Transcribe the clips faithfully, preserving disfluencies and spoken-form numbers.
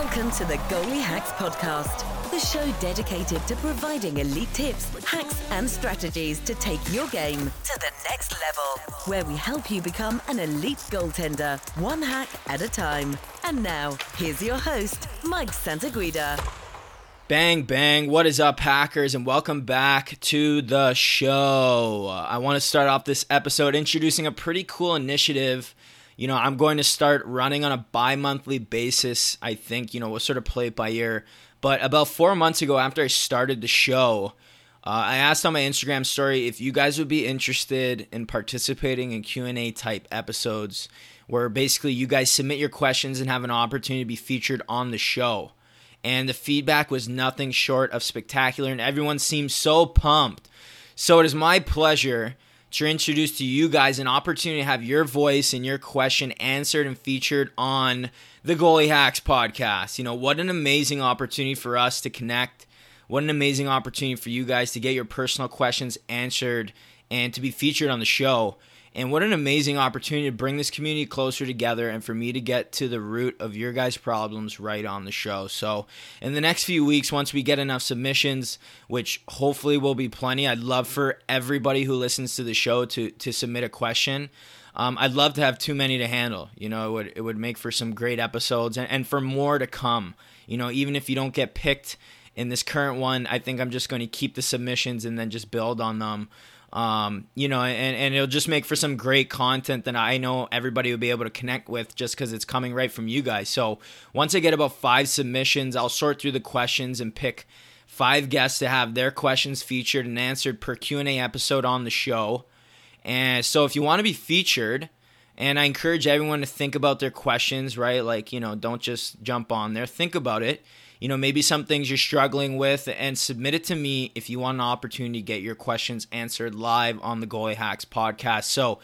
Welcome to the Goalie Hacks Podcast, the show dedicated to providing elite tips, hacks, and strategies to take your game to the next level, where we help you become an elite goaltender, one hack at a time. And now, here's your host, Mike Santaguida. Bang, bang. What is up, hackers? And welcome back to the show. I want to start off this episode introducing a pretty cool initiative. You know, I'm going to start running on a bi-monthly basis, I think. You know, we'll sort of play it by ear. But about four months ago, after I started the show, uh, I asked on my Instagram story if you guys would be interested in participating in Q and A type episodes where basically you guys submit your questions and have an opportunity to be featured on the show. And the feedback was nothing short of spectacular, and everyone seemed so pumped. So it is my pleasure to introduce to you guys an opportunity to have your voice and your question answered and featured on the Goalie Hacks Podcast. You know, what an amazing opportunity for us to connect. What an amazing opportunity for you guys to get your personal questions answered and to be featured on the show. And what an amazing opportunity to bring this community closer together and for me to get to the root of your guys' problems right on the show. So in the next few weeks, once we get enough submissions, which hopefully will be plenty, I'd love for everybody who listens to the show to to submit a question. Um, I'd love to have too many to handle. You know, it would it would make for some great episodes and, and for more to come. You know, even if you don't get picked in this current one, I think I'm just going to keep the submissions and then just build on them. Um, you know, and, and it'll just make for some great content that I know everybody will be able to connect with just because it's coming right from you guys. So once I get about five submissions, I'll sort through the questions and pick five guests to have their questions featured and answered per Q and A episode on the show. And so if you want to be featured, and I encourage everyone to think about their questions, right? Like, you know, don't just jump on there. Think about it. You know, maybe some things you're struggling with, and submit it to me if you want an opportunity to get your questions answered live on the Goalie Hacks Podcast. So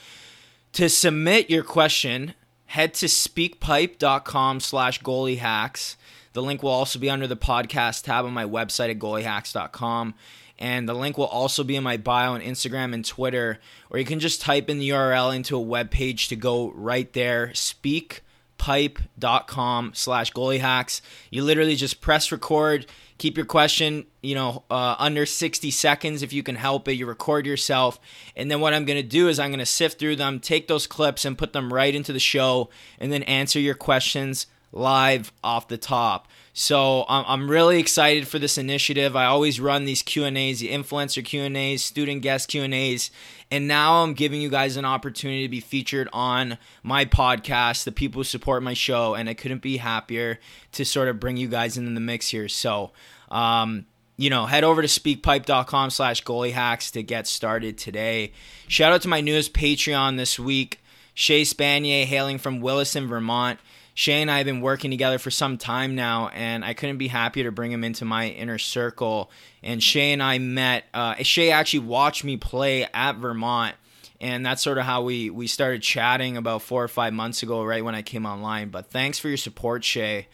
to submit your question, head to speakpipe.com slash goalie hacks. The link will also be under the podcast tab on my website at goalie hacks dot com. And the link will also be in my bio on Instagram and Twitter, or you can just type in the U R L into a webpage to go right there, speak. pipe.com slash goalie hacks. You literally just press record, keep your question, you know, uh, under sixty seconds if you can help it. You record yourself. And then what I'm going to do is I'm going to sift through them, take those clips and put them right into the show and then answer your questions live off the top. So um, I'm really excited for this initiative. I always run these Q and A's, the influencer Q and A's, student guest Q and A's, and now I'm giving you guys an opportunity to be featured on my podcast, the people who support my show, and I couldn't be happier to sort of bring you guys into the mix here. So, um, you know, head over to speakpipe.com slash goalie hacks to get started today. Shout out to my newest Patreon this week, Shay Spanier, hailing from Willison, Vermont. Shay and I have been working together for some time now, and I couldn't be happier to bring him into my inner circle. And Shay and I met. Uh, Shay actually watched me play at Vermont, and that's sort of how we, we started chatting about four or five months ago, right when I came online. But thanks for your support, Shay.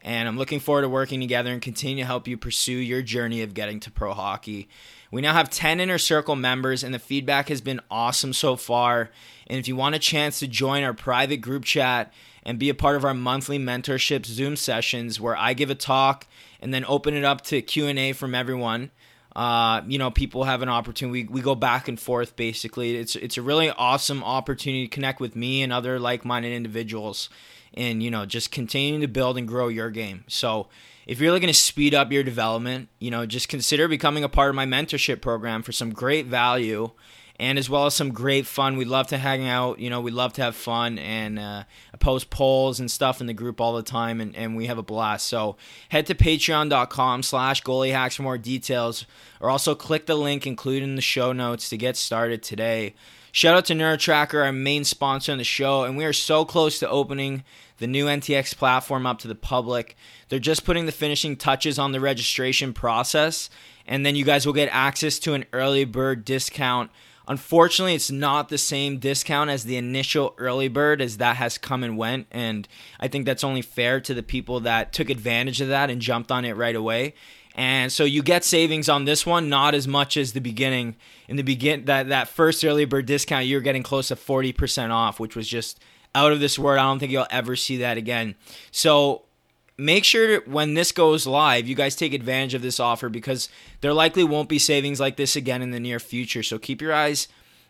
And I'm looking forward to working together and continue to help you pursue your journey of getting to pro hockey. We now have ten Inner Circle members, and the feedback has been awesome so far. And if you want a chance to join our private group chat and be a part of our monthly mentorship Zoom sessions where I give a talk and then open it up to Q and A from everyone, uh, you know, people have an opportunity. We, we go back and forth, basically. It's it's a really awesome opportunity to connect with me and other like-minded individuals and, you know, just continuing to build and grow your game. So if you're looking to speed up your development, you know, just consider becoming a part of my mentorship program for some great value and as well as some great fun. We love to hang out. You know, we love to have fun, and uh, I post polls and stuff in the group all the time, and, and we have a blast. So head to patreon.com slash goaliehacks for more details, or also click the link included in the show notes to get started today. Shout out to NeuroTracker, our main sponsor on the show, and we are so close to opening the new N T X platform up to the public. They're just putting the finishing touches on the registration process, and then you guys will get access to an early bird discount. Unfortunately, it's not the same discount as the initial early bird, as that has come and went, and I think that's only fair to the people that took advantage of that and jumped on it right away. And so you get savings on this one, not as much as the beginning. In the begin that, that first early bird discount, you were getting close to forty percent off, which was just out of this world. I don't think you'll ever see that again. So make sure when this goes live, you guys take advantage of this offer because there likely won't be savings like this again in the near future. So keep your eyes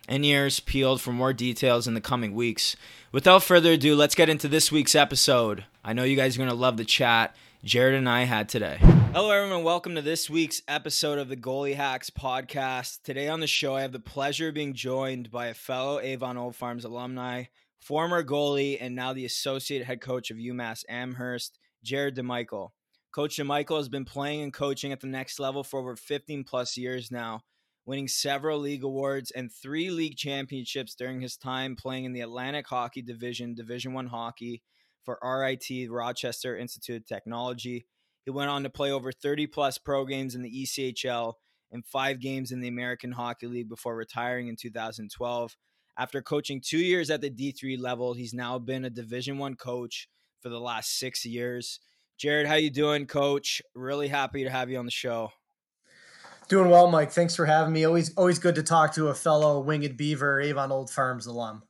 and ears peeled for more details in the coming weeks. Without further ado, let's get into this week's episode. I know you guys are going to love the chat Jared and I had today. Hello, everyone. Welcome to this week's episode of the Goalie Hacks Podcast. Today on the show, I have the pleasure of being joined by a fellow Avon Old Farms alumni, former goalie, and now the associate head coach of UMass Amherst, Jared DeMichiel. Coach DeMichiel has been playing and coaching at the next level for over fifteen plus years now, winning several league awards and three league championships during his time playing in the Atlantic Hockey Division, Division One Hockey for R I T, Rochester Institute of Technology. He went on to play over thirty plus pro games in the E C H L and five games in the American Hockey League before retiring in two thousand twelve. After coaching two years at the D three level, he's now been a Division One coach for the last six years. Jared, how you doing, Coach? Really happy to have you on the show. Doing well, Mike. Thanks for having me. Always, always good to talk to a fellow Winged Beaver, Avon Old Farms alum.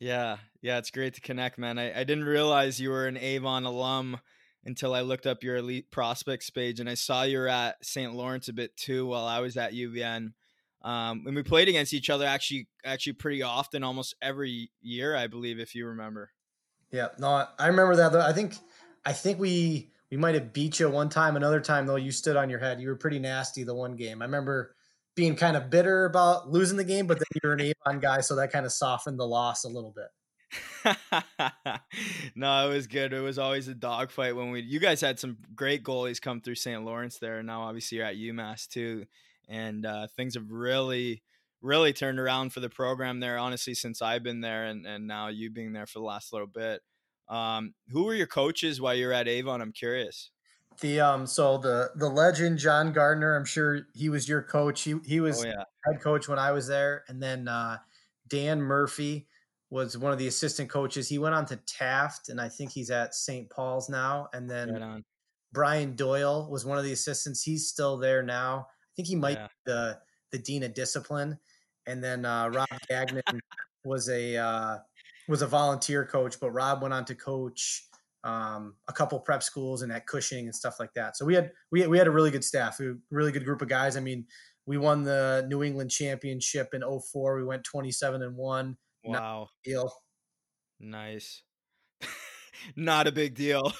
Yeah, yeah, it's great to connect, man. I, I didn't realize you were an Avon alum until I looked up your elite prospects page, and I saw you were at Saint Lawrence a bit too while I was at U V N. Um, and we played against each other actually, actually pretty often, almost every year, I believe, if you remember. Yeah, no, I remember that. Though. I think, I think we we might have beat you one time. Another time though, you stood on your head. You were pretty nasty the one game. I remember being kind of bitter about losing the game, but then you're an Avon guy, so that kind of softened the loss a little bit. No, it was good. It was always a dogfight when we. You guys had some great goalies come through Saint Lawrence there, and now obviously you're at UMass too, and uh, things have really. really turned around for the program there, honestly, since I've been there and, and now you being there for the last little bit. Um, who were your coaches while you were at Avon? I'm curious. The um, So the the legend, John Gardner, I'm sure he was your coach. He he was oh, yeah. head coach when I was there. And then uh, Dan Murphy was one of the assistant coaches. He went on to Taft, and I think he's at Saint Paul's now. And then right Brian Doyle was one of the assistants. He's still there now. I think he might yeah. be the, the dean of discipline. And then uh, Rob Gagnon was a uh, was a volunteer coach, but Rob went on to coach um, a couple prep schools and at Cushing and stuff like that. So we had we we had a really good staff, a really good group of guys. I mean, we won the New England Championship in oh four. We went twenty-seven and one. Wow, not a big deal. Nice, not a big deal.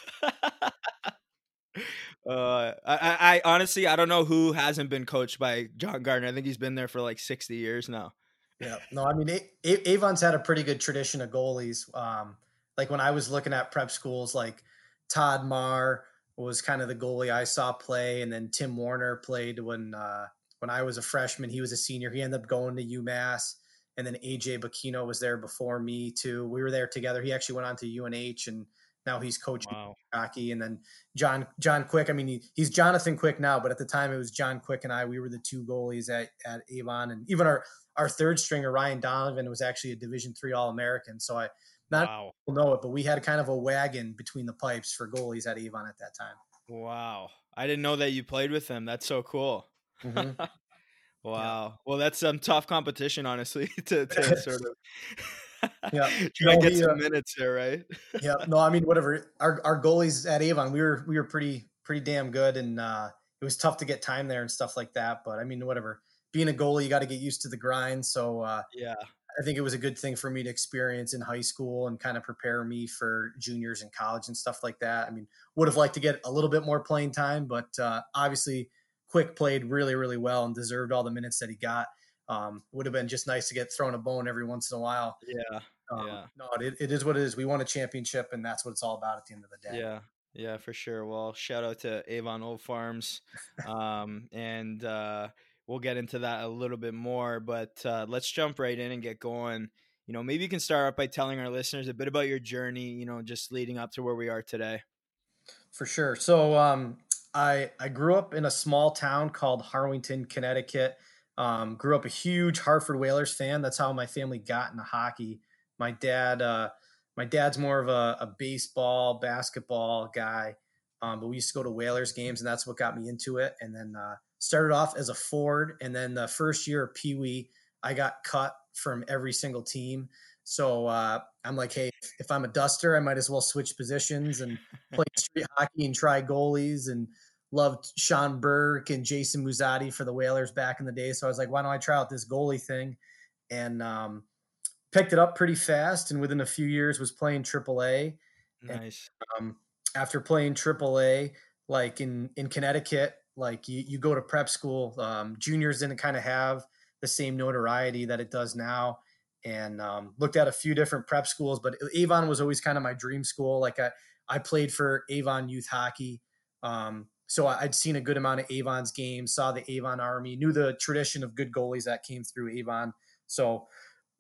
Uh, I, I honestly, I don't know who hasn't been coached by John Gardner. I think he's been there for like sixty years now. Yeah, no, I mean, a- a- Avon's had a pretty good tradition of goalies. Um, like when I was looking at prep schools, like Todd Marr was kind of the goalie I saw play. And then Tim Warner played when, uh, when I was a freshman, he was a senior, he ended up going to UMass. And then A J Bacchino was there before me too. We were there together. He actually went on to U N H and now he's coaching wow. hockey. And then John John Quick. I mean, he, he's Jonathan Quick now, but at the time it was John Quick and I. We were the two goalies at, at Avon. And even our, our third stringer, Ryan Donovan, was actually a Division three All-American. So I not wow. people know it, but we had kind of a wagon between the pipes for goalies at Avon at that time. Wow. I didn't know that you played with him. That's so cool. Mm-hmm. Wow. Yeah. Well, that's some tough competition, honestly, to, to sort of – yeah, trying to get some minutes here, right? yeah, no, I mean, whatever. Our our goalies at Avon, we were we were pretty pretty damn good, and uh, it was tough to get time there and stuff like that. But I mean, whatever. Being a goalie, you got to get used to the grind. So uh, yeah, I think it was a good thing for me to experience in high school and kind of prepare me for juniors in college and stuff like that. I mean, would have liked to get a little bit more playing time, but uh, obviously, Quick played really really well and deserved all the minutes that he got. Um, would have been just nice to get thrown a bone every once in a while. Yeah. Um, yeah. No, it, it is what it is. We won a championship and that's what it's all about at the end of the day. Yeah. Yeah, for sure. Well, shout out to Avon Old Farms. Um, and, uh, we'll get into that a little bit more, but, uh, let's jump right in and get going. You know, maybe you can start out by telling our listeners a bit about your journey, you know, just leading up to where we are today. For sure. So, um, I, I grew up in a small town called Harwington, Connecticut. Um, grew up a huge Hartford Whalers fan. That's how my family got into hockey. My dad, uh, my dad's more of a, a baseball, basketball guy. Um, but we used to go to Whalers games and that's what got me into it. And then, uh, started off as a forward. And then the first year of Pee Wee, I got cut from every single team. So uh, I'm like, hey, if I'm a duster, I might as well switch positions and play street hockey and try goalies, and loved Sean Burke and Jason Muzzatti for the Whalers back in the day. So I was like, why don't I try out this goalie thing? And um, picked it up pretty fast. And within a few years was playing triple A. Nice. And, um, after playing triple A, like in, in Connecticut, like you, you go to prep school, um, juniors didn't kind of have the same notoriety that it does now. And um, looked at a few different prep schools, but Avon was always kind of my dream school. Like I, I played for Avon youth hockey. Um, so I'd seen a good amount of Avon's games, saw the Avon Army, knew the tradition of good goalies that came through Avon. So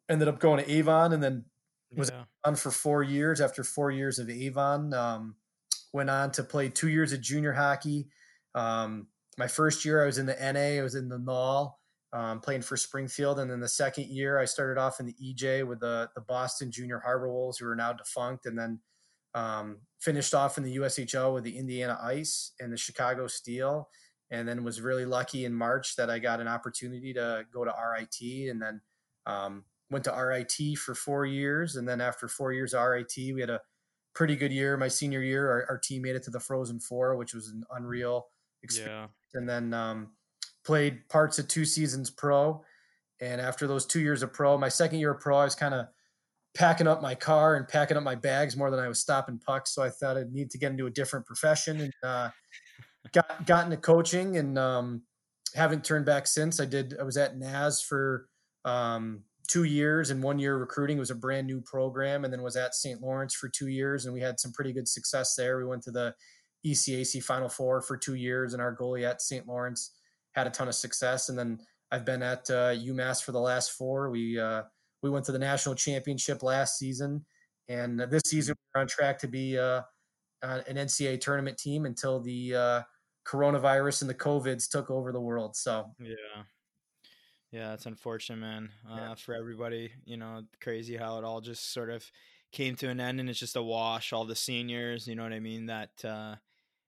ended up going to Avon, and then was yeah. on for four years. After four years of Avon, um, went on to play two years of junior hockey. Um, my first year I was in the N A, I was in the N A H L. Um, playing for Springfield. And then the second year I started off in the E J with the, the Boston Junior Harbor Wolves, who are now defunct. And then um, finished off in the U S H L with the Indiana Ice and the Chicago Steel. And then was really lucky in March that I got an opportunity to go to R I T, and then um, went to R I T for four years. And then after four years of R I T, we had a pretty good year. My senior year, our, our team made it to the Frozen Four, which was an unreal experience. Yeah. And then um, played parts of two seasons pro. And after those two years of pro, my second year of pro, I was kind of packing up my car and packing up my bags more than I was stopping pucks. So I thought I'd need to get into a different profession, and uh, got, got into coaching, and um, haven't turned back since. I did. I was at N A S for um, two years and one year recruiting. It was a brand new program, and then was at Saint Lawrence for two years. And we had some pretty good success there. We went to the E C A C Final Four for two years and our goalie at Saint Lawrence had a ton of success. And then I've been at uh, UMass for the last four. We uh, we went to the national championship last season, and this season we're on track to be uh, an N C double A tournament team until the uh, coronavirus and the COVIDs took over the world. So yeah, yeah, it's unfortunate, man, uh, yeah. for everybody. You know, crazy how it all just sort of came to an end, and it's just a wash. All the seniors, you know what I mean? That. Uh,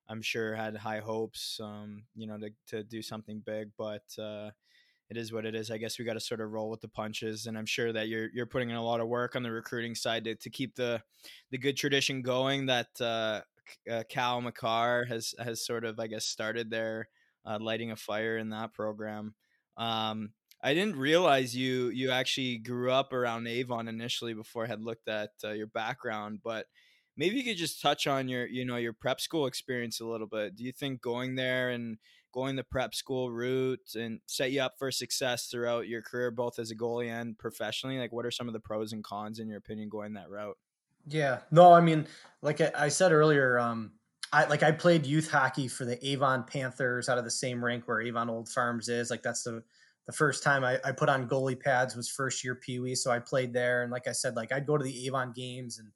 I'm sure had high hopes, um, you know, to, to do something big, but uh, it is what it is. I guess we got to sort of roll with the punches, and I'm sure that you're you're putting in a lot of work on the recruiting side to, to keep the the good tradition going that uh, uh, Cal McCarr has has sort of, I guess, started there, uh, lighting a fire in that program. Um, I didn't realize you you actually grew up around Avon initially before I had looked at uh, your background, but. Maybe you could just touch on your, you know, your prep school experience a little bit. Do you think going there and going the prep school route and set you up for success throughout your career, both as a goalie and professionally? Like, what are some of the pros and cons in your opinion going that route? Yeah, no, I mean, like I said earlier, um, I like I played youth hockey for the Avon Panthers out of the same rink where Avon Old Farms is. Like, that's the the first time I, I put on goalie pads was first year Pee Wee, so I played there. And like I said, like I'd go to the Avon games and.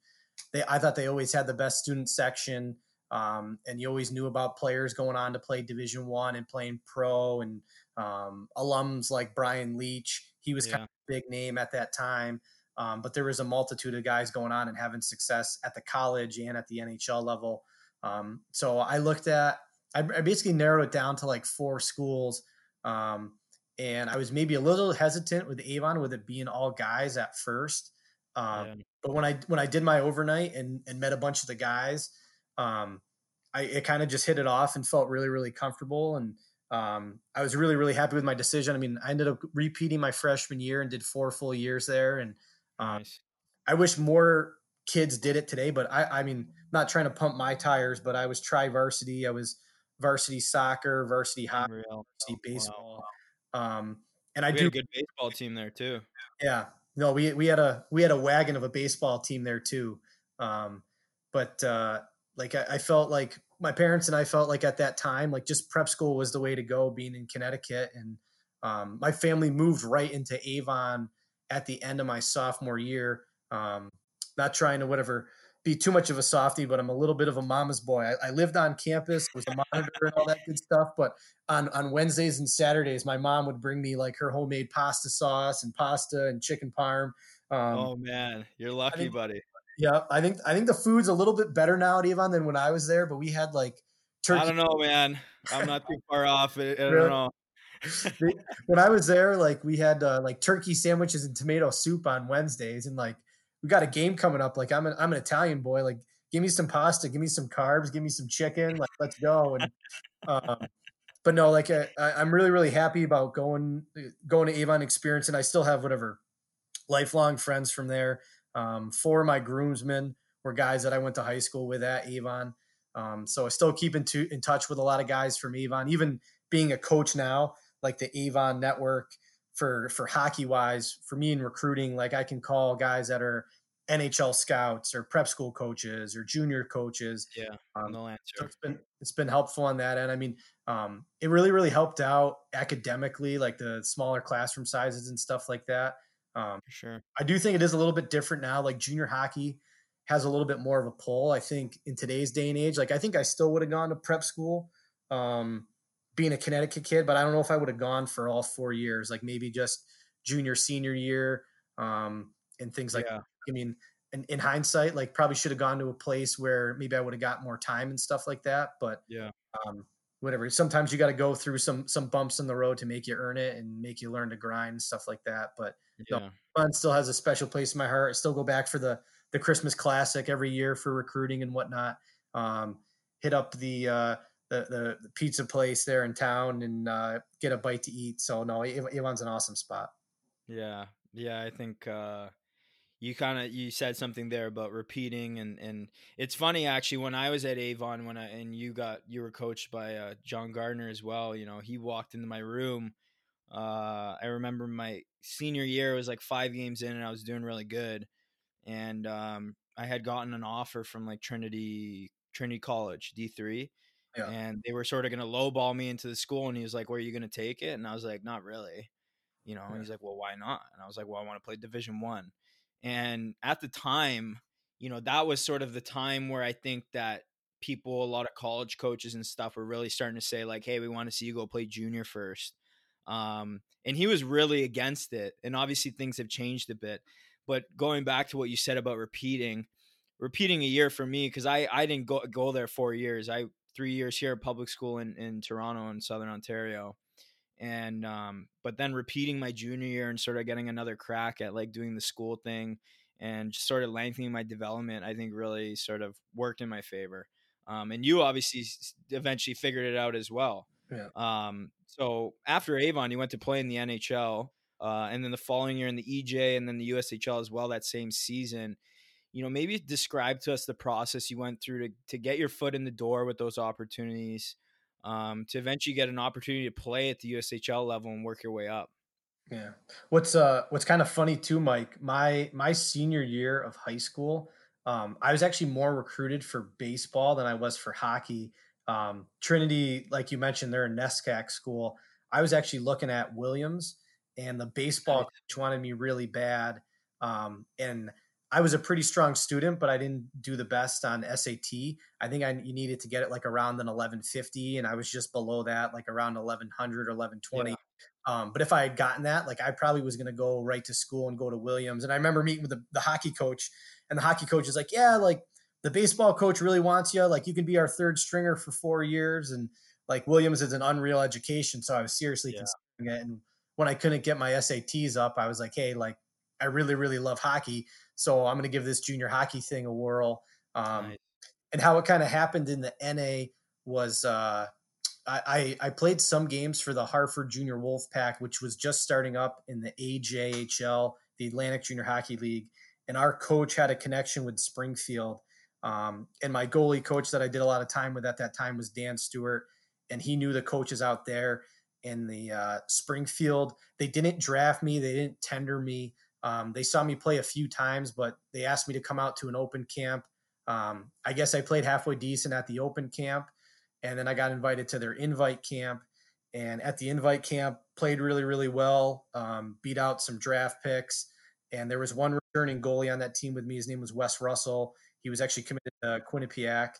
They, I thought they always had the best student section, um, and you always knew about players going on to play Division One and playing pro, and um, alums like Brian Leach. He was yeah. kind of a big name at that time, um, but there was a multitude of guys going on and having success at the college and at the N H L level. Um, so I looked at, I, I basically narrowed it down to like four schools, um, and I was maybe a little hesitant with Avon with it being all guys at first. Um, yeah. But when I, when I did my overnight and, and met a bunch of the guys, um, I, it kind of just hit it off and felt really, really comfortable. And, um, I was really, really happy with my decision. I mean, I ended up repeating my freshman year and did four full years there. And, um, nice. I wish more kids did it today, but I, I mean, not trying to pump my tires, but I was tri varsity. I was varsity soccer, varsity hockey, varsity baseball. Wow. Um, and we I do a good baseball team there too. Yeah. No, we we had a we had a wagon of a baseball team there too, um, but uh, like I, I felt like my parents and I felt like at that time like just prep school was the way to go. Being in Connecticut, and um, my family moved right into Avon at the end of my sophomore year. Um, not trying to whatever be too much of a softie, but I'm a little bit of a mama's boy. I, I lived on campus, was a monitor and all that good stuff. But on, on Wednesdays and Saturdays, my mom would bring me like her homemade pasta sauce and pasta and chicken parm. Um, oh man, you're lucky, think, buddy. Yeah. I think, I think the food's a little bit better now at Avon than when I was there, but we had like turkey. I don't know, man. I'm not too far off. I, I don't really? know. They, when I was there, like we had uh, like turkey sandwiches and tomato soup on Wednesdays, and like we got a game coming up. Like I'm an I'm an Italian boy. Like give me some pasta, give me some carbs, give me some chicken. Like let's go. And um, but no, like I, I'm really really happy about going going to Avon Experience, and I still have whatever lifelong friends from there. Um, four of my groomsmen were guys that I went to high school with at Avon. Um, so I still keep in, to, in touch with a lot of guys from Avon, even being a coach now, like the Avon network for, for hockey wise, for me in recruiting, like I can call guys that are N H L scouts or prep school coaches or junior coaches. Yeah. Um, no answer. So it's been, it's been helpful on that end. I mean, um, it really, really helped out academically, like the smaller classroom sizes and stuff like that. Um, for sure. I do think it is a little bit different now. Like junior hockey has a little bit more of a pull, I think, in today's day and age. Like I think I still would have gone to prep school, um, being a Connecticut kid, but I don't know if I would have gone for all four years, like maybe just junior, senior year, um, and things like yeah. that. I mean, in, in hindsight, like probably should have gone to a place where maybe I would have got more time and stuff like that. But yeah, um, whatever. Sometimes you got to go through some some bumps in the road to make you earn it and make you learn to grind and stuff like that. But yeah. no, fun still has a special place in my heart. I still go back for the the Christmas Classic every year for recruiting and whatnot. Um, hit up the, uh, the, the the pizza place there in town and uh, get a bite to eat. So no, Avon's an awesome spot. Yeah, yeah. I think uh, you kind of you said something there about repeating, and and it's funny actually. When I was at Avon, when I and you got you were coached by uh, John Gardner as well. You know, he walked into my room. Uh, I remember my senior year was like five games in, and I was doing really good. And um, I had gotten an offer from like Trinity Trinity College D three, yeah. and they were sort of going to lowball me into the school. And he was like, "Where are you going to take it?" And I was like, "Not really," you know. Yeah. And he's like, "Well, why not?" And I was like, "Well, I want to play Division One." And at the time, you know, that was sort of the time where I think that people, a lot of college coaches and stuff, were really starting to say like, "Hey, we want to see you go play junior first." Um, and he was really against it. And obviously, things have changed a bit. But going back to what you said about repeating, repeating a year for me, because I, I didn't go go there four years. I three years here at public school in, in Toronto and Southern Ontario. And um, but then repeating my junior year and sort of getting another crack at like doing the school thing and just sort of lengthening my development, I think really sort of worked in my favor. Um, and you obviously eventually figured it out as well. Yeah. Um, so after Avon, you went to play in the N H L. Uh, and then the following year in the E J and then the U S H L as well that same season. You know, maybe describe to us the process you went through to, to get your foot in the door with those opportunities, um, to eventually get an opportunity to play at the U S H L level and work your way up. Yeah. What's uh what's kind of funny too, Mike, my my senior year of high school, um, I was actually more recruited for baseball than I was for hockey. Um, Trinity, like you mentioned, they're a NESCAC school. I was actually looking at Williams. And the baseball coach wanted me really bad. Um, and I was a pretty strong student, but I didn't do the best on S A T. I think I you needed to get it like around an eleven fifty, and I was just below that, like around eleven hundred or eleven twenty. Yeah. Um, but if I had gotten that, like I probably was going to go right to school and go to Williams. And I remember meeting with the, the hockey coach, and the hockey coach is like, yeah, like the baseball coach really wants you. Like you can be our third stringer for four years. And like Williams is an unreal education. So I was seriously yeah. considering it. And when I couldn't get my S A Ts up, I was like, hey, like I really, really love hockey. So I'm going to give this junior hockey thing a whirl. Um, nice. And how it kind of happened in the N A was uh, I, I played some games for the Hartford Junior Wolf Pack, which was just starting up in the A J H L, the Atlantic Junior Hockey League. And our coach had a connection with Springfield. Um, and my goalie coach that I did a lot of time with at that time was Dan Stewart. And he knew the coaches out there. In the uh, Springfield, they didn't draft me. They didn't tender me. Um, they saw me play a few times, but they asked me to come out to an open camp. Um, I guess I played halfway decent at the open camp, and then I got invited to their invite camp. And at the invite camp, played really, really well, um, beat out some draft picks. And there was one returning goalie on that team with me. His name was Wes Russell. He was actually committed to Quinnipiac.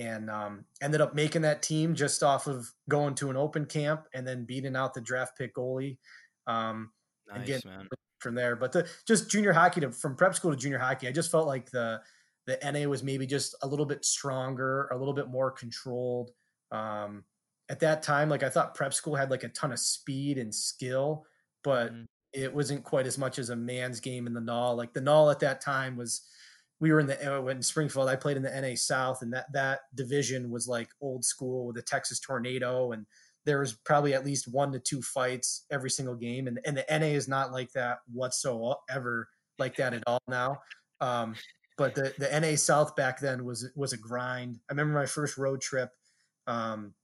And um, ended up making that team just off of going to an open camp and then beating out the draft pick goalie, um, nice, and getting man. From there. But the, just junior hockey to from prep school to junior hockey, I just felt like the the N A was maybe just a little bit stronger, a little bit more controlled, um, at that time, like I thought prep school had like a ton of speed and skill, but mm-hmm. it wasn't quite as much as a man's game in the N A H L. Like the N A H L at that time was, we were in the, in Springfield, I played in the N A South, and that, that division was like old school with the Texas Tornado. And there was probably at least one to two fights every single game. And, and the N A is not like that whatsoever, like that at all now. Um, but the, the N A South back then was, was a grind. I remember my first road trip um,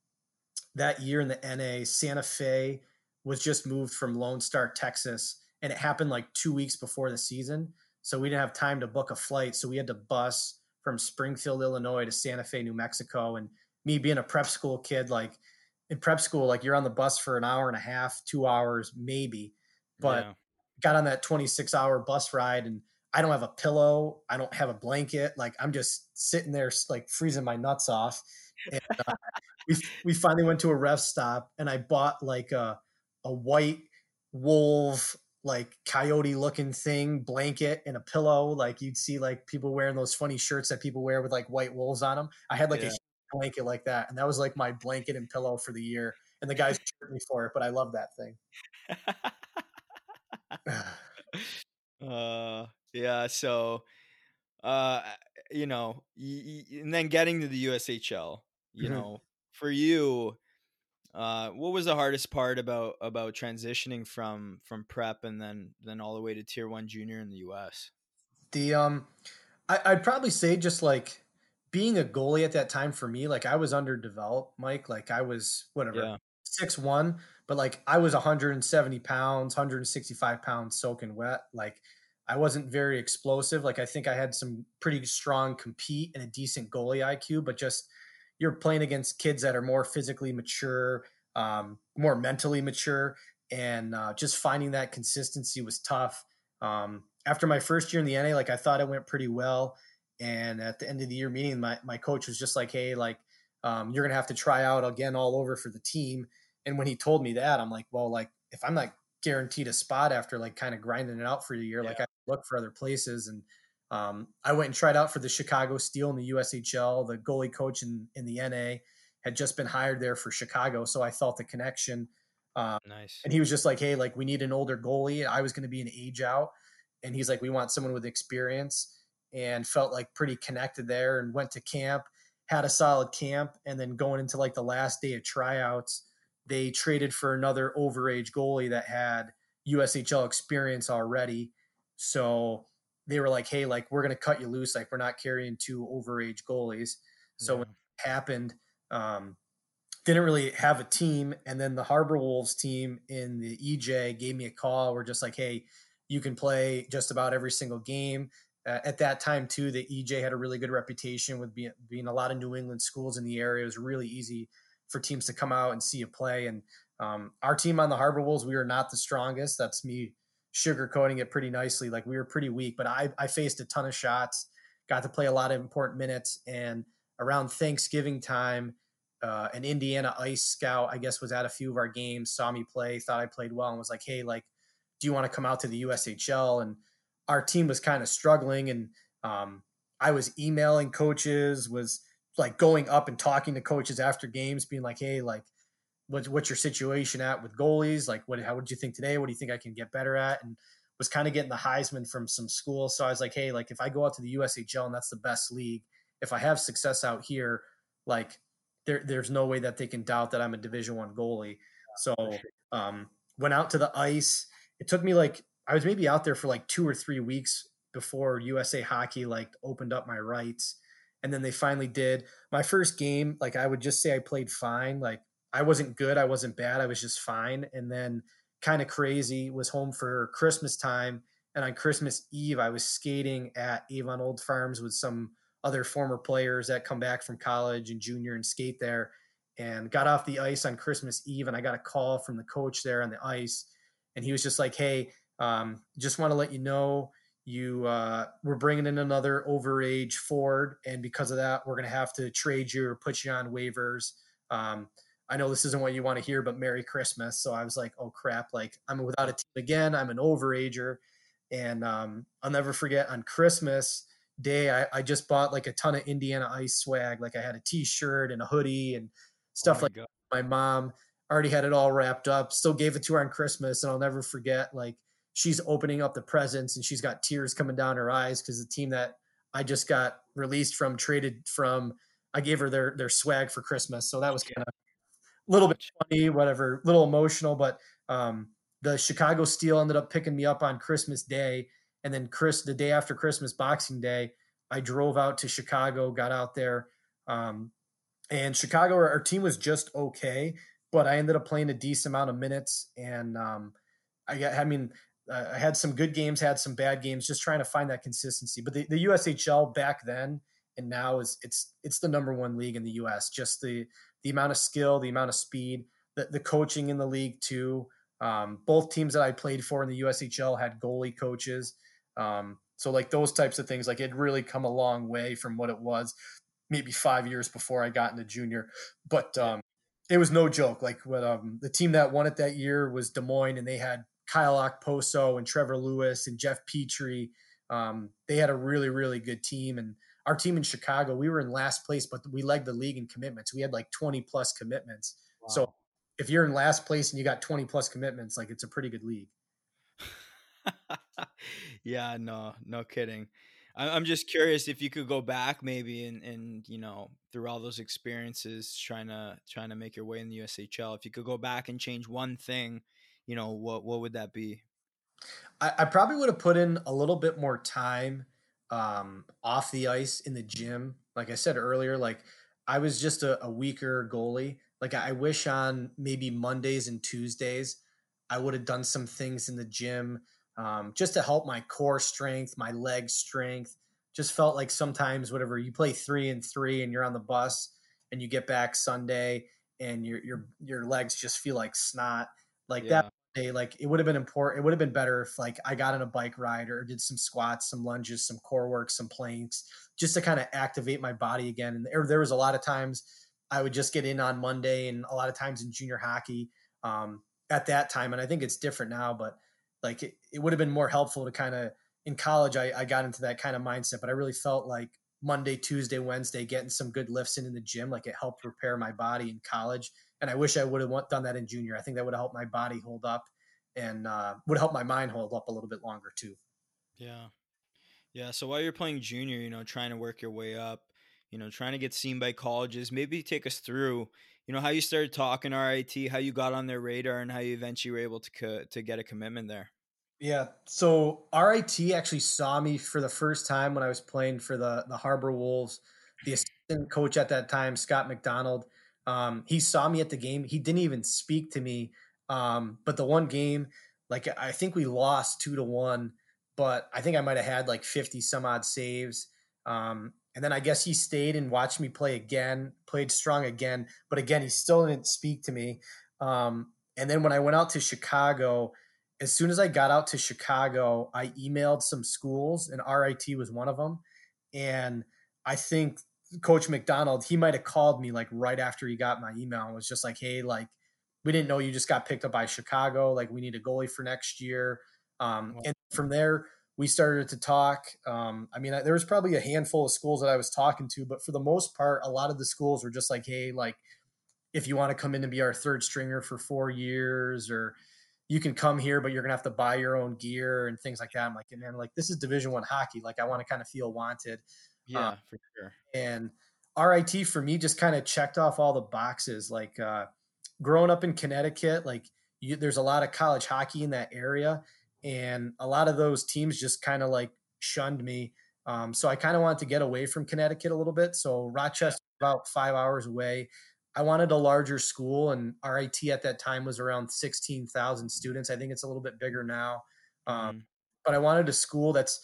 that year in the N A, Santa Fe was just moved from Lone Star, Texas. And it happened like two weeks before the season. So we didn't have time to book a flight. So we had to bus from Springfield, Illinois to Santa Fe, New Mexico. And me being a prep school kid, like in prep school, like you're on the bus for an hour and a half, two hours, maybe, but yeah. got on that twenty-six hour bus ride and I don't have a pillow. I don't have a blanket. Like I'm just sitting there like freezing my nuts off. And uh, we, we finally went to a ref stop and I bought like a, a white wolf, like coyote looking thing, blanket and a pillow. Like you'd see like people wearing those funny shirts that people wear with like white wolves on them. I had like yeah. a blanket like that. And that was like my blanket and pillow for the year. And the guys cheered me for it, but I love that thing. uh, yeah. So, uh, you know, y- y- and then getting to the U S H L, you mm-hmm. know, for you, Uh, what was the hardest part about, about transitioning from, from prep and then, then all the way to tier one junior in the U S? The, um, I, I'd probably say just like being a goalie at that time for me, like I was underdeveloped, Mike, like I was whatever, yeah. six one, but like I was one hundred seventy pounds, one hundred sixty-five pounds soaking wet. Like I wasn't very explosive. Like I think I had some pretty strong compete and a decent goalie I Q, but just you're playing against kids that are more physically mature, um, more mentally mature, and uh, just finding that consistency was tough. Um, after my first year in the N A, like I thought it went pretty well. And at the end of the year meeting, my, my coach was just like, hey, like um, you're going to have to try out again all over for the team. And when he told me that, I'm like, well, like if I'm not guaranteed a spot after like kind of grinding it out for a year, yeah. like I look for other places. And Um, I went and tried out for the Chicago Steel in the U S H L. The goalie coach in, in the N A had just been hired there for Chicago. So I felt the connection. Um, nice. And he was just like, hey, like we need an older goalie. I was going to be an age out. And he's like, we want someone with experience, and felt like pretty connected there, and went to camp, had a solid camp. And then going into like the last day of tryouts, they traded for another overage goalie that had U S H L experience already. So they were like, hey, like, we're going to cut you loose. Like, we're not carrying two overage goalies. So yeah. it happened. Um, didn't really have a team. And then the Harbor Wolves team in the E J gave me a call. We're just like, hey, you can play just about every single game. Uh, at that time, too, the E J had a really good reputation with being, being a lot of New England schools in the area. It was really easy for teams to come out and see you play. And um, our team on the Harbor Wolves, we were not the strongest. That's me sugarcoating it pretty nicely. Like we were pretty weak, but I, I faced a ton of shots, got to play a lot of important minutes. And around Thanksgiving time, uh, an Indiana Ice scout, I guess, was at a few of our games, saw me play, thought I played well, and was like, hey, like, do you want to come out to the U S H L? And our team was kind of struggling. And um, I was emailing coaches, was like going up and talking to coaches after games, being like, hey, like, What's, what's your situation at with goalies? Like, what, how would you think today? What do you think I can get better at? And was kind of getting the Heisman from some schools. So I was like, hey, like if I go out to the U S H L and that's the best league, if I have success out here, like there, there's no way that they can doubt that I'm a Division One goalie. So um, went out to the ice. It took me like, I was maybe out there for like two or three weeks before U S A Hockey like opened up my rights. And then they finally did. My first game, like I would just say I played fine. Like, I wasn't good. I wasn't bad. I was just fine. And then kind of crazy, was home for Christmas time. And on Christmas Eve, I was skating at Avon Old Farms with some other former players that come back from college and junior and skate there, and got off the ice on Christmas Eve. And I got a call from the coach there on the ice. And he was just like, hey, um, just want to let you know you uh, we're bringing in another overage forward. And because of that, we're going to have to trade you or put you on waivers. Um, I know this isn't what you want to hear, but Merry Christmas. So I was like, oh crap. Like I'm without a team again. I'm an overager. And um, I'll never forget on Christmas day, I, I just bought like a ton of Indiana Ice swag. Like I had a t-shirt and a hoodie and stuff oh my like God. my mom already had it all wrapped up, still gave it to her on Christmas. And I'll never forget, like, she's opening up the presents and she's got tears coming down her eyes because the team that I just got released from, traded from, I gave her their their swag for Christmas. So that was kind of a little bit funny, whatever, a little emotional. But um, the Chicago Steel ended up picking me up on Christmas Day. And then Chris, the day after Christmas, Boxing Day, I drove out to Chicago, got out there. Um, and Chicago, our team was just okay, but I ended up playing a decent amount of minutes. And um, I got, I mean, I had some good games, had some bad games, just trying to find that consistency. But the, the U S H L back then and now is it's it's the number one league in the U S. Just the the amount of skill, the amount of speed, the, the coaching in the league too. Um, both teams that I played for in the U S H L had goalie coaches. Um, so like those types of things, like it really come a long way from what it was maybe five years before I got into junior. But um, it was no joke. Like when, um, the team that won it that year was Des Moines, and they had Kyle Okposo and Trevor Lewis and Jeff Petrie. Um, they had a really, really good team. And our team in Chicago, we were in last place, but we led the league in commitments. We had like twenty plus commitments. Wow. So if you're in last place and you got twenty plus commitments, like it's a pretty good league. Yeah, no, no kidding. I'm just curious if you could go back maybe and, and, you know, through all those experiences, trying to, trying to make your way in the U S H L, if you could go back and change one thing, you know, what, what would that be? I, I probably would have put in a little bit more time um, off the ice in the gym. Like I said earlier, like I was just a, a weaker goalie. Like I wish on maybe Mondays and Tuesdays, I would have done some things in the gym um, just to help my core strength, my leg strength. Just felt like sometimes whatever you play three and three and you're on the bus and you get back Sunday and your, your, your legs just feel like snot. Like yeah. that day, like it would have been important. It would have been better if like I got on a bike ride or did some squats, some lunges, some core work, some planks, just to kind of activate my body again. And there, there was a lot of times I would just get in on Monday, and a lot of times in junior hockey um, at that time. And I think it's different now, but like it, it would have been more helpful to kind of in college. I, I got into that kind of mindset, but I really felt like Monday, Tuesday, Wednesday, getting some good lifts in in the gym, like it helped repair my body in college. And I wish I would have done that in junior. I think that would have helped my body hold up and uh, would help my mind hold up a little bit longer too. Yeah. Yeah. So while you're playing junior, you know, trying to work your way up, you know, trying to get seen by colleges, maybe take us through, you know, how you started talking R I T, how you got on their radar, and how you eventually were able to, co- to get a commitment there. Yeah. So R I T actually saw me for the first time when I was playing for the, the Harbor Wolves. The assistant coach at that time, Scott McDonald, Um, he saw me at the game. He didn't even speak to me. Um, but the one game, like I think we lost two to one, but I think I might've had like fifty some odd saves. Um, and then I guess he stayed and watched me play again, played strong again, but again, he still didn't speak to me. Um, and then when I went out to Chicago, as soon as I got out to Chicago, I emailed some schools, and R I T was one of them. And I think Coach McDonald, he might've called me like right after he got my email and was just like, hey, like we didn't know you just got picked up by Chicago. Like we need a goalie for next year. Um, wow. And from there we started to talk. Um, I mean, there was probably a handful of schools that I was talking to, but for the most part, a lot of the schools were just like, hey, like if you want to come in and be our third stringer for four years, or you can come here, but you're going to have to buy your own gear and things like that. I'm like, and man, like this is Division One hockey. Like I want to kind of feel wanted. Yeah, um, for sure. And R I T for me just kind of checked off all the boxes. Like uh, growing up in Connecticut, like you, there's a lot of college hockey in that area, and a lot of those teams just kind of like shunned me. Um, so I kind of wanted to get away from Connecticut a little bit. So Rochester, about five hours away. I wanted a larger school, and R I T at that time was around sixteen thousand students. I think it's a little bit bigger now. Um, mm-hmm. But I wanted a school that's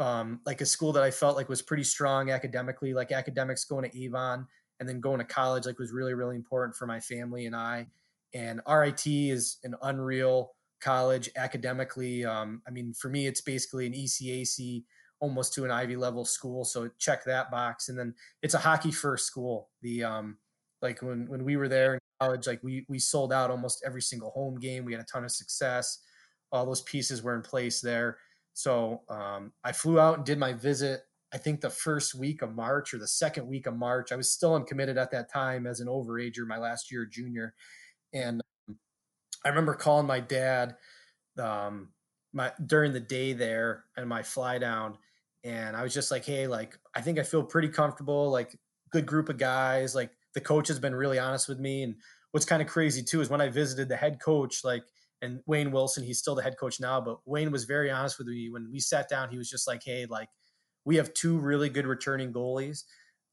Um, like a school that I felt like was pretty strong academically, like academics going to Avon and then going to college, like was really, really important for my family and I. And R I T is an unreal college academically. Um, I mean, for me, it's basically an E C A C almost to an Ivy level school. So check that box. And then it's a hockey first school. The um, like when, when we were there in college, like we, we sold out almost every single home game. We had a ton of success. All those pieces were in place there. So um, I flew out and did my visit. I think the first week of March or the second week of March. I was still uncommitted at that time as an overager, my last year junior. And um, I remember calling my dad um, my during the day there and my fly down. And I was just like, hey, like, I think I feel pretty comfortable, like good group of guys. Like the coach has been really honest with me. And what's kind of crazy too, is when I visited the head coach, like, and Wayne Wilson, he's still the head coach now, but Wayne was very honest with me. When we sat down, he was just like, hey, like, we have two really good returning goalies.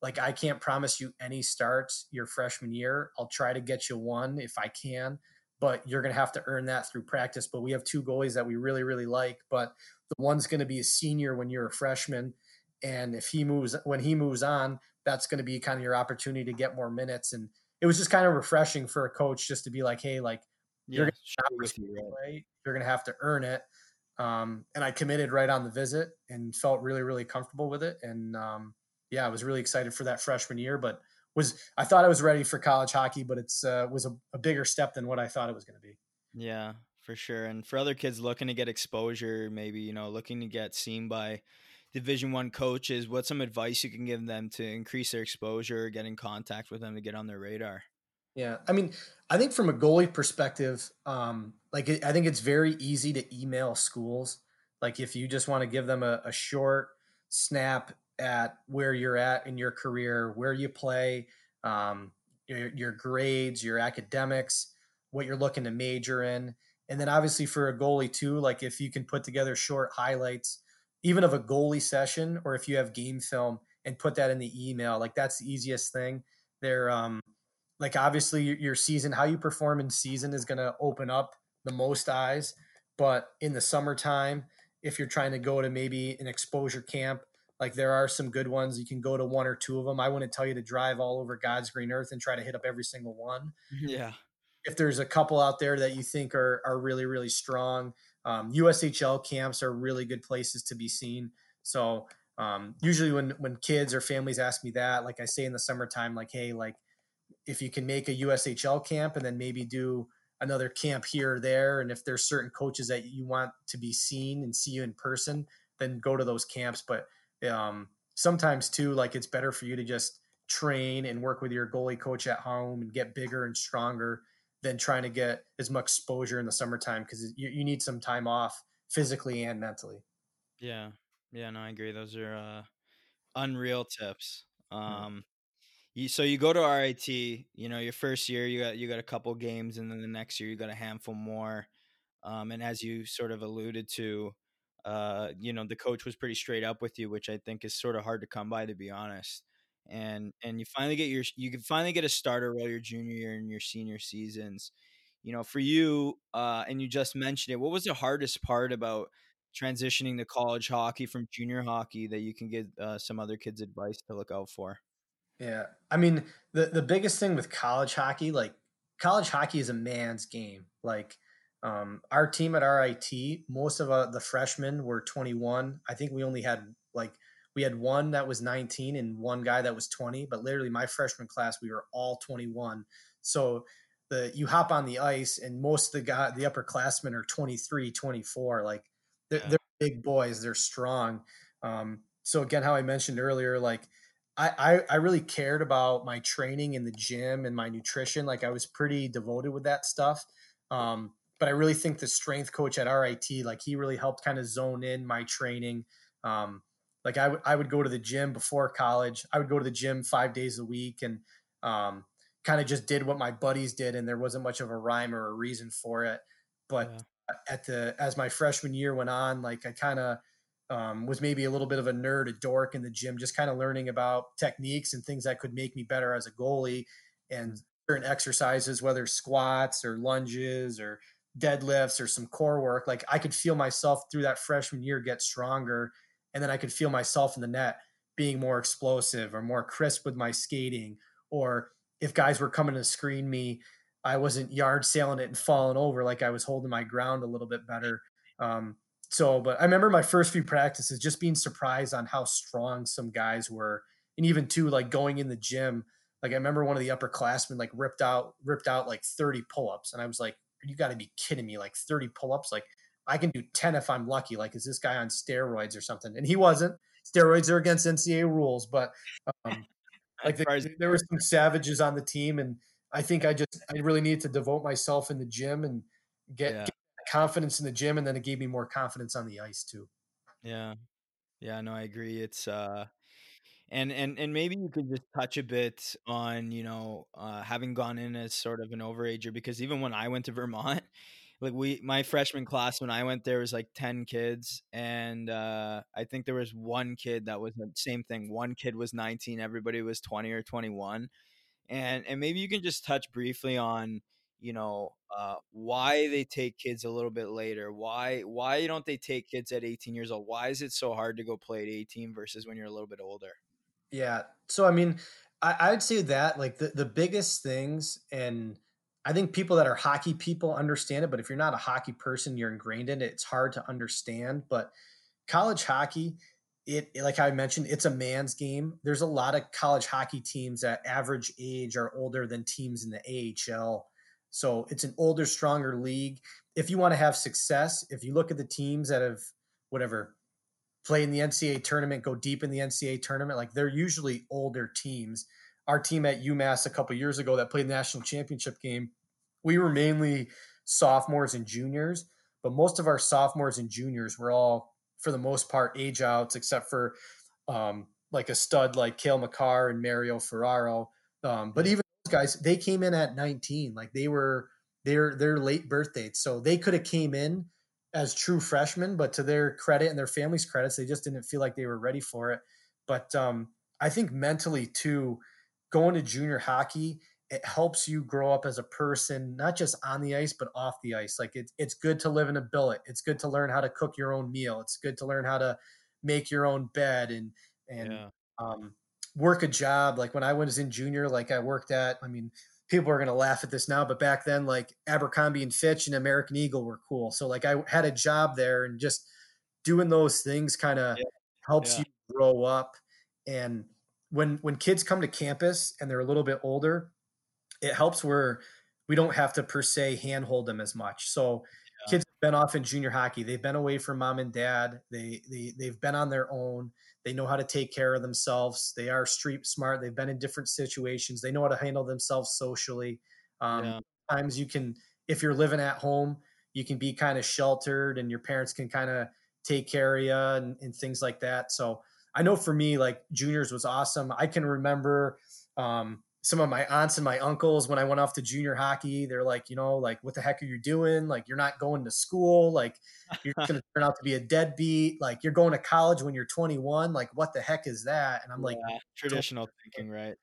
Like, I can't promise you any starts your freshman year. I'll try to get you one if I can, but you're going to have to earn that through practice. But we have two goalies that we really, really like, but the one's going to be a senior when you're a freshman. And if he moves, when he moves on, that's going to be kind of your opportunity to get more minutes. And it was just kind of refreshing for a coach just to be like, hey, like, you're yeah, going to you, right? You're going to have to earn it. Um, and I committed right on the visit and felt really, really comfortable with it. And, um, yeah, I was really excited for that freshman year, but was, I thought I was ready for college hockey, but it's, uh, was a, a bigger step than what I thought it was going to be. Yeah, for sure. And for other kids looking to get exposure, maybe, you know, looking to get seen by Division One coaches, what's some advice you can give them to increase their exposure, get in contact with them to get on their radar? Yeah. I mean, I think from a goalie perspective, um, like, I think it's very easy to email schools. Like, if you just want to give them a, a short snap at where you're at in your career, where you play, um, your, your grades, your academics, what you're looking to major in. And then obviously for a goalie too, like if you can put together short highlights, even of a goalie session, or if you have game film and put that in the email, like that's the easiest thing. They're, um, Like obviously your season, how you perform in season is going to open up the most eyes. But in the summertime, if you're trying to go to maybe an exposure camp, like there are some good ones, you can go to one or two of them. I wouldn't tell you to drive all over God's green earth and try to hit up every single one. Yeah. If there's a couple out there that you think are are really, really strong, um, U S H L camps are really good places to be seen. So um, usually when, when kids or families ask me that, like I say in the summertime, like, hey, like, if you can make a U S H L camp and then maybe do another camp here or there. And if there's certain coaches that you want to be seen and see you in person, then go to those camps. But um, sometimes too, like it's better for you to just train and work with your goalie coach at home and get bigger and stronger than trying to get as much exposure in the summertime. Cause you, you need some time off physically and mentally. Yeah. Yeah, no, I agree. Those are uh, unreal tips. Um, mm-hmm. You, so you go to R I T, you know, your first year, you got, you got a couple games, and then the next year you got a handful more. Um, and as you sort of alluded to, uh, you know, the coach was pretty straight up with you, which I think is sort of hard to come by, to be honest. And, and you finally get your, you can finally get a starter role your junior year and your senior seasons, you know, for you, uh, and you just mentioned it, what was the hardest part about transitioning to college hockey from junior hockey that you can give uh, some other kids advice to look out for? Yeah. I mean, the, the biggest thing with college hockey, like college hockey is a man's game. Like um, our team at R I T, most of uh, the freshmen were twenty-one. I think we only had like, we had one that was nineteen and one guy that was twenty, but literally my freshman class, we were all twenty-one. So the, you hop on the ice and most of the guy, the upperclassmen are twenty-three, twenty-four, like they're, yeah. they're big boys. They're strong. Um, so again, how I mentioned earlier, like, I, I really cared about my training in the gym and my nutrition. Like I was pretty devoted with that stuff. Um, but I really think the strength coach at R I T, like he really helped kind of zone in my training. Um, like I would, I would go to the gym before college. I would go to the gym five days a week and um, kind of just did what my buddies did. And there wasn't much of a rhyme or a reason for it. But yeah. at the, as my freshman year went on, like I kind of, Um, was maybe a little bit of a nerd, a dork in the gym, just kind of learning about techniques and things that could make me better as a goalie and certain exercises, whether squats or lunges or deadlifts or some core work. Like I could feel myself through that freshman year get stronger. And then I could feel myself in the net being more explosive or more crisp with my skating. Or if guys were coming to screen me, I wasn't yard sailing it and falling over. Like I was holding my ground a little bit better. Um, So, but I remember my first few practices just being surprised on how strong some guys were. And even too, like going in the gym, like I remember one of the upperclassmen like ripped out, ripped out like thirty pull-ups. And I was like, you gotta be kidding me. Like thirty pull-ups. Like I can do ten if I'm lucky. Like, is this guy on steroids or something? And he wasn't. steroids are against N C double A rules, but um, like the, there were some savages on the team, and I think I just I really needed to devote myself in the gym and get, yeah. get confidence in the gym, and then it gave me more confidence on the ice too. Yeah, yeah, no, I agree. It's uh, and and and maybe you could just touch a bit on you know uh, having gone in as sort of an overager, because even when I went to Vermont. Like we, my freshman class, when I went there was like ten kids. And uh, I think there was one kid that was the same thing. One kid was nineteen, everybody was twenty or twenty-one. And, and maybe you can just touch briefly on, you know, uh, why they take kids a little bit later. Why, why don't they take kids at eighteen years old? Why is it so hard to go play at eighteen versus when you're a little bit older? Yeah. So, I mean, I, I would say that like the, the biggest things, and I think people that are hockey people understand it, but if you're not a hockey person, you're ingrained in it. It's hard to understand, but college hockey, it, like I mentioned, it's a man's game. There's a lot of college hockey teams that average age are older than teams in the A H L. So it's an older, stronger league. If you want to have success, if you look at the teams that have whatever played in the N C double A tournament, go deep in the N C double A tournament, like they're usually older teams. Our team at UMass a couple of years ago that played the national championship game, we were mainly sophomores and juniors, but most of our sophomores and juniors were all, for the most part, age outs, except for um, like a stud like Cale McCarr and Mario Ferraro. Um, but even those guys, they came in at nineteen, like they were their their late birth dates, so they could have came in as true freshmen, but to their credit and their family's credits, they just didn't feel like they were ready for it. But um, I think mentally too. Going to junior hockey, it helps you grow up as a person, not just on the ice, but off the ice. Like it's, it's good to live in a billet. It's good to learn how to cook your own meal. It's good to learn how to make your own bed and, and yeah. um, work a job. Like when I was in junior, like I worked at, I mean, people are going to laugh at this now, but back then like Abercrombie and Fitch and American Eagle were cool. So like I had a job there, and just doing those things kind of yeah. helps yeah. you grow up. And When when kids come to campus and they're a little bit older, it helps where we don't have to per se handhold them as much. So yeah. kids have been off in junior hockey. They've been away from mom and dad. They, they, they've been on their own. They know how to take care of themselves. They are street smart. They've been in different situations. They know how to handle themselves socially. Um, yeah. Sometimes you can, if you're living at home, you can be kind of sheltered and your parents can kind of take care of you and, and things like that. So I know for me, like juniors was awesome. I can remember um, some of my aunts and my uncles when I went off to junior hockey, they're like, you know, like, what the heck are you doing? Like, you're not going to school. Like, you're going to turn out to be a deadbeat. Like, you're going to college when you're twenty-one. Like, what the heck is that? And I'm like, yeah, traditional thinking, right?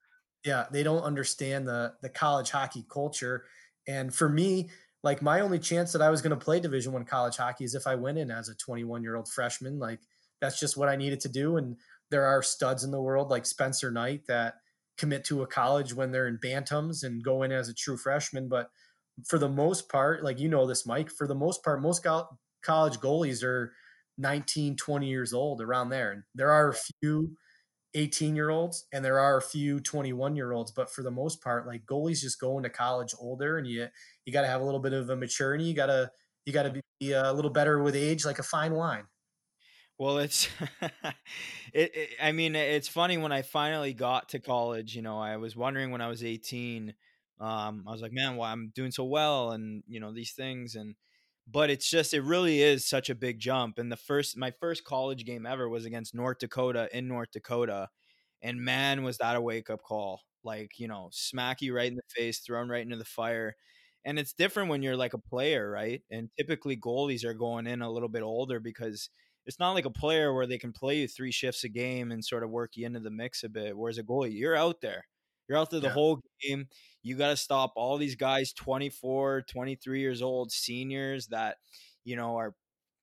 Yeah. They don't understand the, the college hockey culture. And for me, like my only chance that I was going to play Division I college hockey is if I went in as a twenty-one year old freshman. Like, that's just what I needed to do. And there are studs in the world like Spencer Knight that commit to a college when they're in Bantams and go in as a true freshman. But for the most part, like, you know, this, Mike, for the most part, most go- college goalies are nineteen, twenty years old, around there. And there are a few eighteen year olds and there are a few twenty-one year olds, but for the most part, like goalies just go into college older, and you, you got to have a little bit of a maturity. You gotta, you gotta be a little better with age, like a fine wine. Well, it's, it, it, I mean, it's funny when I finally got to college, you know, I was wondering when I was eighteen, um, I was like, man, well, I'm doing so well. And you know, these things, and, but it's just, it really is such a big jump. And the first, my first college game ever was against North Dakota in North Dakota. And man, was that a wake up call, like, you know, smack you right in the face, thrown right into the fire. And it's different when you're like a player, right? And typically goalies are going in a little bit older, because it's not like a player where they can play you three shifts a game and sort of work you into the mix a bit. Whereas a goalie, you're out there. You're out there the yeah. whole game. You got to stop all these guys, twenty-four, twenty-three years old, seniors that, you know, are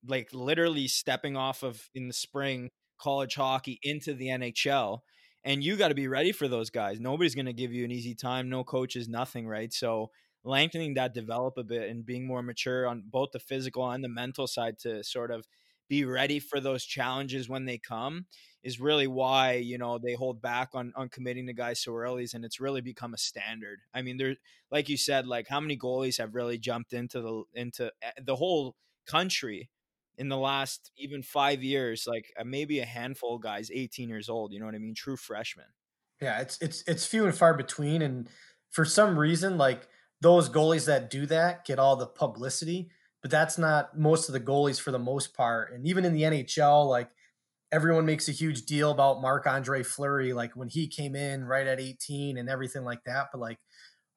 like literally stepping off of in the spring college hockey into the N H L. And you got to be ready for those guys. Nobody's going to give you an easy time. No coaches, nothing, right? So lengthening that develop a bit and being more mature on both the physical and the mental side to sort of be ready for those challenges when they come is really why, you know, they hold back on, on committing to guys so early, and it's really become a standard. I mean, there, like you said, like how many goalies have really jumped into the, into the whole country in the last even five years, like maybe a handful of guys, eighteen years old, you know what I mean? True freshmen. Yeah. It's, it's, it's few and far between. And for some reason, like those goalies that do that get all the publicity, but that's not most of the goalies for the most part. And even in the N H L, like everyone makes a huge deal about Marc-Andre Fleury, like when he came in right at eighteen and everything like that. But like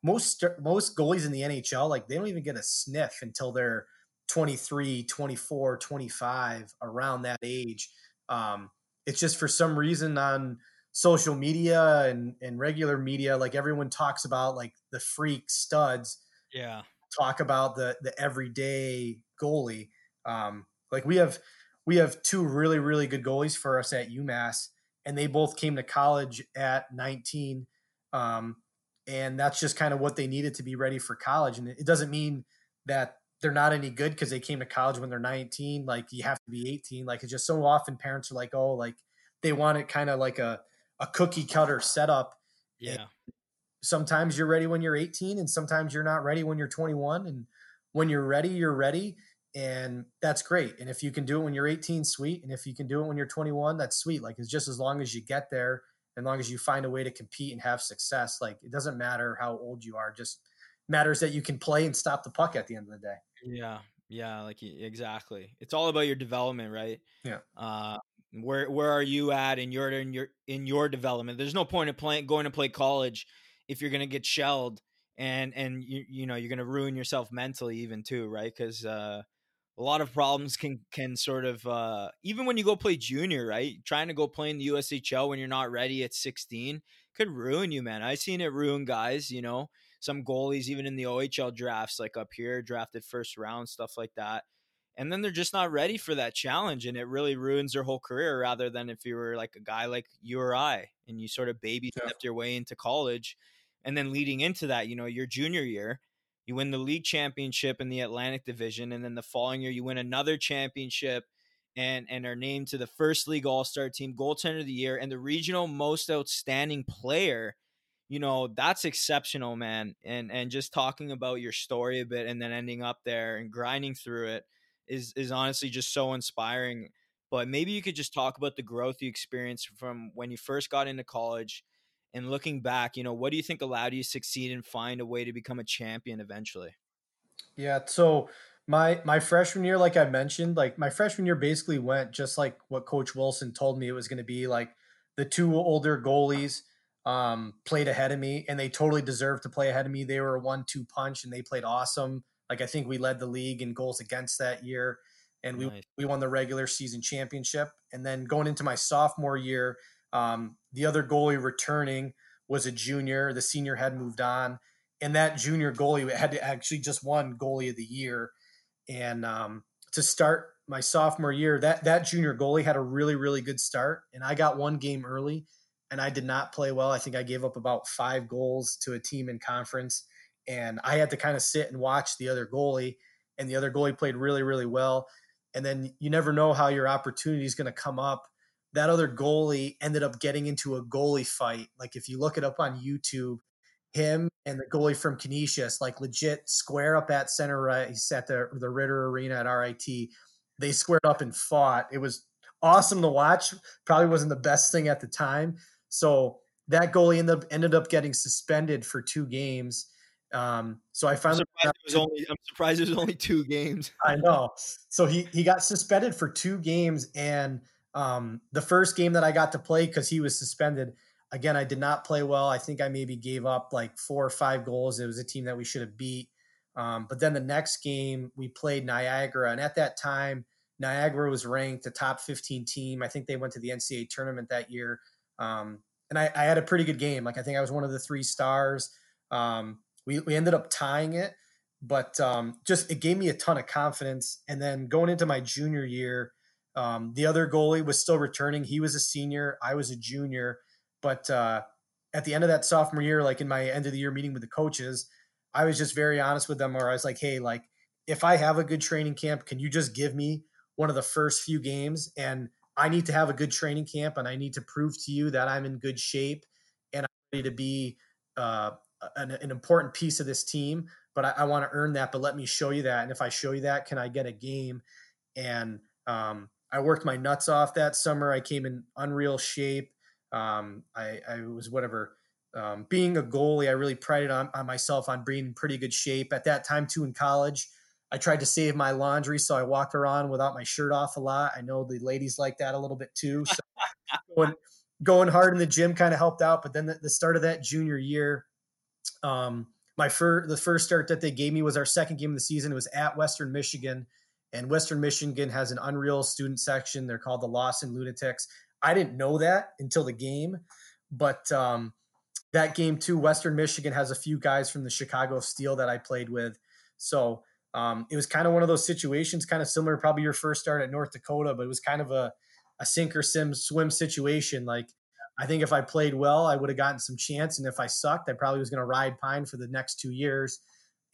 most, most goalies in the N H L, like they don't even get a sniff until they're twenty-three, twenty-four, twenty-five, around that age. Um, it's just for some reason on social media and, and regular media, like everyone talks about like the freak studs. Yeah. Talk about the, the everyday goalie. Um, like we have, we have two really, really good goalies for us at UMass, and they both came to college at nineteen. Um, and that's just kind of what they needed to be ready for college. And it doesn't mean that they're not any good because they came to college when they're nineteen. Like you have to be eighteen. Like it's just so often parents are like, oh, like they want it kind of like a, a cookie cutter setup. Yeah. And sometimes you're ready when you're eighteen and sometimes you're not ready when you're twenty-one, and when you're ready, you're ready. And that's great. And if you can do it when you're eighteen, sweet. And if you can do it when you're twenty-one, that's sweet. Like it's just as long as you get there and long as you find a way to compete and have success, like it doesn't matter how old you are, just matters that you can play and stop the puck at the end of the day. Yeah. Yeah. Like exactly. It's all about your development, right? Yeah. Uh, where, where are you at in your, in your, in your development? There's no point of playing, going to play college if you're going to get shelled and, and you, you know, you're going to ruin yourself mentally even too. Right. Cause, uh, a lot of problems can, can sort of, uh, even when you go play junior, right? Trying to go play in the U S H L when you're not ready at sixteen could ruin you, man. I've seen it ruin guys, you know, some goalies, even in the O H L drafts, like up here, drafted first round, stuff like that. And then they're just not ready for that challenge. And it really ruins their whole career, rather than if you were like a guy like you or I, and you sort of baby stepped yeah. your way into college. And then leading into that, you know, your junior year, you win the league championship in the Atlantic division. And then the following year, you win another championship and, and are named to the first league all-star team, goaltender of the year, and the regional most outstanding player. You know, that's exceptional, man. And and just talking about your story a bit and then ending up there and grinding through it is is honestly just so inspiring. But maybe you could just talk about the growth you experienced from when you first got into college and looking back, you know, what do you think allowed you to succeed and find a way to become a champion eventually? Yeah, so my my freshman year, like I mentioned, like my freshman year basically went just like what Coach Wilson told me it was going to be, like the two older goalies um, played ahead of me, and they totally deserved to play ahead of me. They were a one two punch and they played awesome. Like, I think we led the league in goals against that year, and nice. we, we won the regular season championship. And then going into my sophomore year, um, the other goalie returning was a junior. The senior had moved on, and that junior goalie had actually just won goalie of the year. And, um, to start my sophomore year, that, that junior goalie had a really, really good start, and I got one game early. And I did not play well. I think I gave up about five goals to a team in conference. And I had to kind of sit and watch the other goalie. And the other goalie played really, really well. And then you never know how your opportunity is going to come up. That other goalie ended up getting into a goalie fight. Like if you look it up on YouTube, him and the goalie from Canisius, like legit square up at center ice at the, the Ritter Arena at R I T. They squared up and fought. It was awesome to watch. Probably wasn't the best thing at the time. So that goalie ended up, ended up getting suspended for two games. Um, so I finally, I'm surprised, it was only, I'm surprised it was only two games. I know. So he, he got suspended for two games. And um, the first game that I got to play, cause he was suspended again, I did not play well. I think I maybe gave up like four or five goals. It was a team that we should have beat. Um, but then the next game we played Niagara. And at that time, Niagara was ranked a top fifteen team. I think they went to the N C double A tournament that year. Um, and I, I had a pretty good game. Like I think I was one of the three stars. Um, we, we ended up tying it, but um, just it gave me a ton of confidence. And then going into my junior year, um, the other goalie was still returning. He was a senior. I was a junior. But uh, at the end of that sophomore year, like in my end of the year meeting with the coaches, I was just very honest with them, where I was like, hey, like if I have a good training camp, can you just give me one of the first few games? And I need to have a good training camp, and I need to prove to you that I'm in good shape and I'm ready to be uh, an, an important piece of this team. But I, I want to earn that, but let me show you that. And if I show you that, can I get a game? And Um, I worked my nuts off that summer. I came in unreal shape. Um, I, I was whatever. Um, being a goalie, I really prided on, on myself on being in pretty good shape. At that time, too, in college, I tried to save my laundry, so I walked around without my shirt off a lot. I know the ladies like that a little bit too. So going, going hard in the gym kind of helped out. But then the, the start of that junior year, um, my fir- the first start that they gave me was our second game of the season. It was at Western Michigan, and Western Michigan has an unreal student section. They're called the Lawson Lunatics. I didn't know that until the game, but um, that game too, Western Michigan has a few guys from the Chicago Steel that I played with. So um, it was kind of one of those situations, kind of similar, probably your first start at North Dakota, but it was kind of a, a sink or sim swim situation. Like, I think if I played well, I would have gotten some chance. And if I sucked, I probably was going to ride pine for the next two years.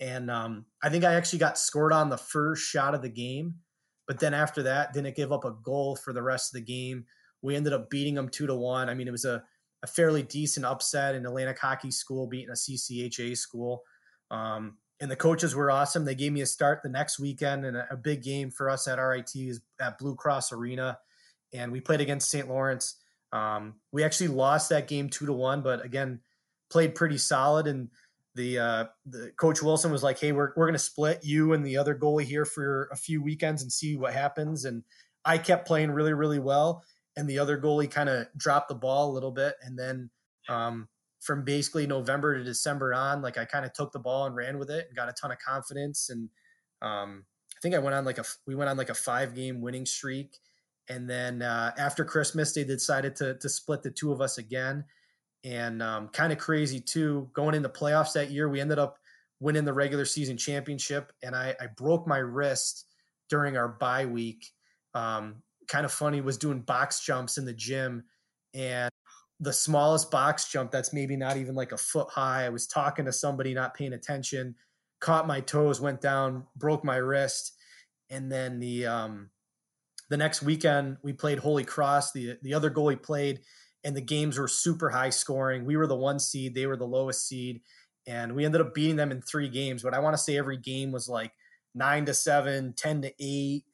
And um, I think I actually got scored on the first shot of the game, but then after that, didn't give up a goal for the rest of the game. We ended up beating them two to one. I mean, it was a, a fairly decent upset in Atlantic Hockey School beating a C C H A school. Um, and the coaches were awesome. They gave me a start the next weekend, and a, a big game for us at R I T is at Blue Cross Arena. And we played against Saint Lawrence. Um, we actually lost that game two to one, but again, played pretty solid. And the, uh, the Coach Wilson was like, "Hey, we're, we're going to split you and the other goalie here for a few weekends and see what happens." And I kept playing really, really well. And the other goalie kind of dropped the ball a little bit. And then, um, from basically November to December on, like, I kind of took the ball and ran with it and got a ton of confidence. And, um, I think I went on like a, we went on like a five game winning streak. And then, uh, after Christmas, they decided to, to split the two of us again. And, um, kind of crazy too, going into playoffs that year, we ended up winning the regular season championship. And I, I broke my wrist during our bye week. Um, kind of funny, was doing box jumps in the gym, and the smallest box jump that's maybe not even like a foot high, I was talking to somebody, not paying attention, caught my toes, went down, broke my wrist. And then the um the next weekend we played Holy Cross. The the other goalie played, and the games were super high scoring. We were the one seed, they were the lowest seed, and we ended up beating them in three games. But I want to say every game was like nine to seven, ten to eight,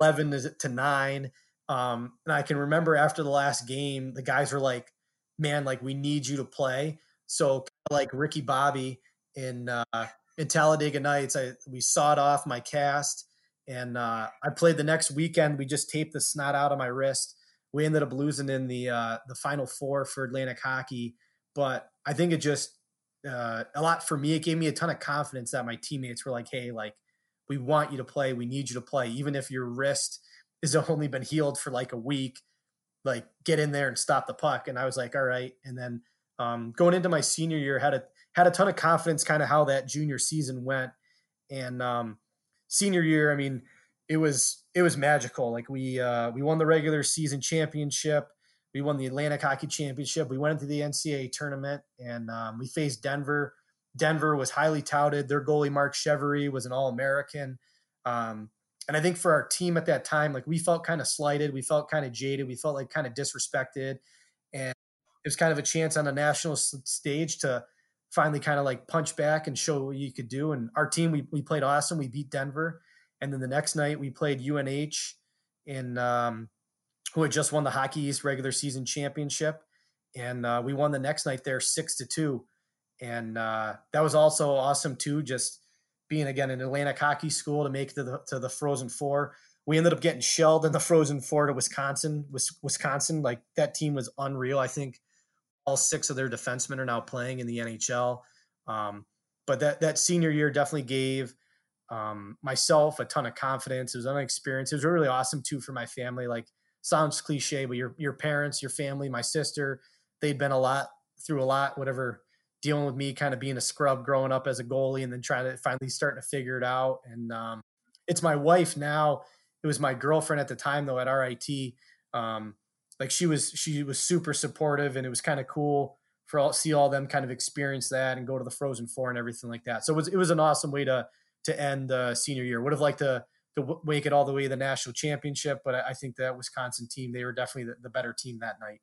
eleven to nine. Um, and I can remember after the last game, the guys were like, "Man, like, we need you to play." So like Ricky Bobby in, uh, in Talladega Nights, I, we sawed off my cast, and uh, I played the next weekend. We just taped the snot out of my wrist. We ended up losing in the, uh, the Final Four for Atlantic Hockey. But I think it just, uh, a lot for me, it gave me a ton of confidence that my teammates were like, "Hey, like, we want you to play. We need you to play. Even if your wrist has only been healed for like a week, like, get in there and stop the puck." And I was like, "All right." And then um, going into my senior year, had a, had a ton of confidence kind of how that junior season went. And um, senior year, I mean, it was, it was magical. Like, we, uh, we won the regular season championship. We won the Atlantic Hockey Championship. We went into the N C double A tournament, and um, we faced Denver. Denver was highly touted. Their goalie, Mark Chevry, was an All-American. Um, and I think for our team at that time, like, we felt kind of slighted. We felt kind of jaded. We felt like kind of disrespected. And it was kind of a chance on a national stage to finally kind of like punch back and show what you could do. And our team, we we played awesome. We beat Denver. And then the next night we played U N H, in, um, who had just won the Hockey East regular season championship. And uh, we won the next night there six to two. And uh, that was also awesome too, just being, again, an Atlantic Hockey School to make to the, to the Frozen Four. We ended up getting shelled in the Frozen Four to Wisconsin. Wisconsin, like, that team was unreal. I think all six of their defensemen are now playing in the N H L. Um, but that that senior year definitely gave um, myself a ton of confidence. It was unexperienced. It was really awesome too for my family. Like, sounds cliche, but your your parents, your family, my sister, they'd been a lot through a lot, whatever. Dealing with me kind of being a scrub growing up as a goalie, and then trying to finally starting to figure it out. And um, it's my wife now. It was my girlfriend at the time though, at R I T. Um, like she was, she was super supportive, and it was kind of cool for all, see all them kind of experience that and go to the Frozen Four and everything like that. So it was, it was an awesome way to, to end uh, senior year. Would have liked to, to make it all the way to the national championship. But I, I think that Wisconsin team, they were definitely the, the better team that night.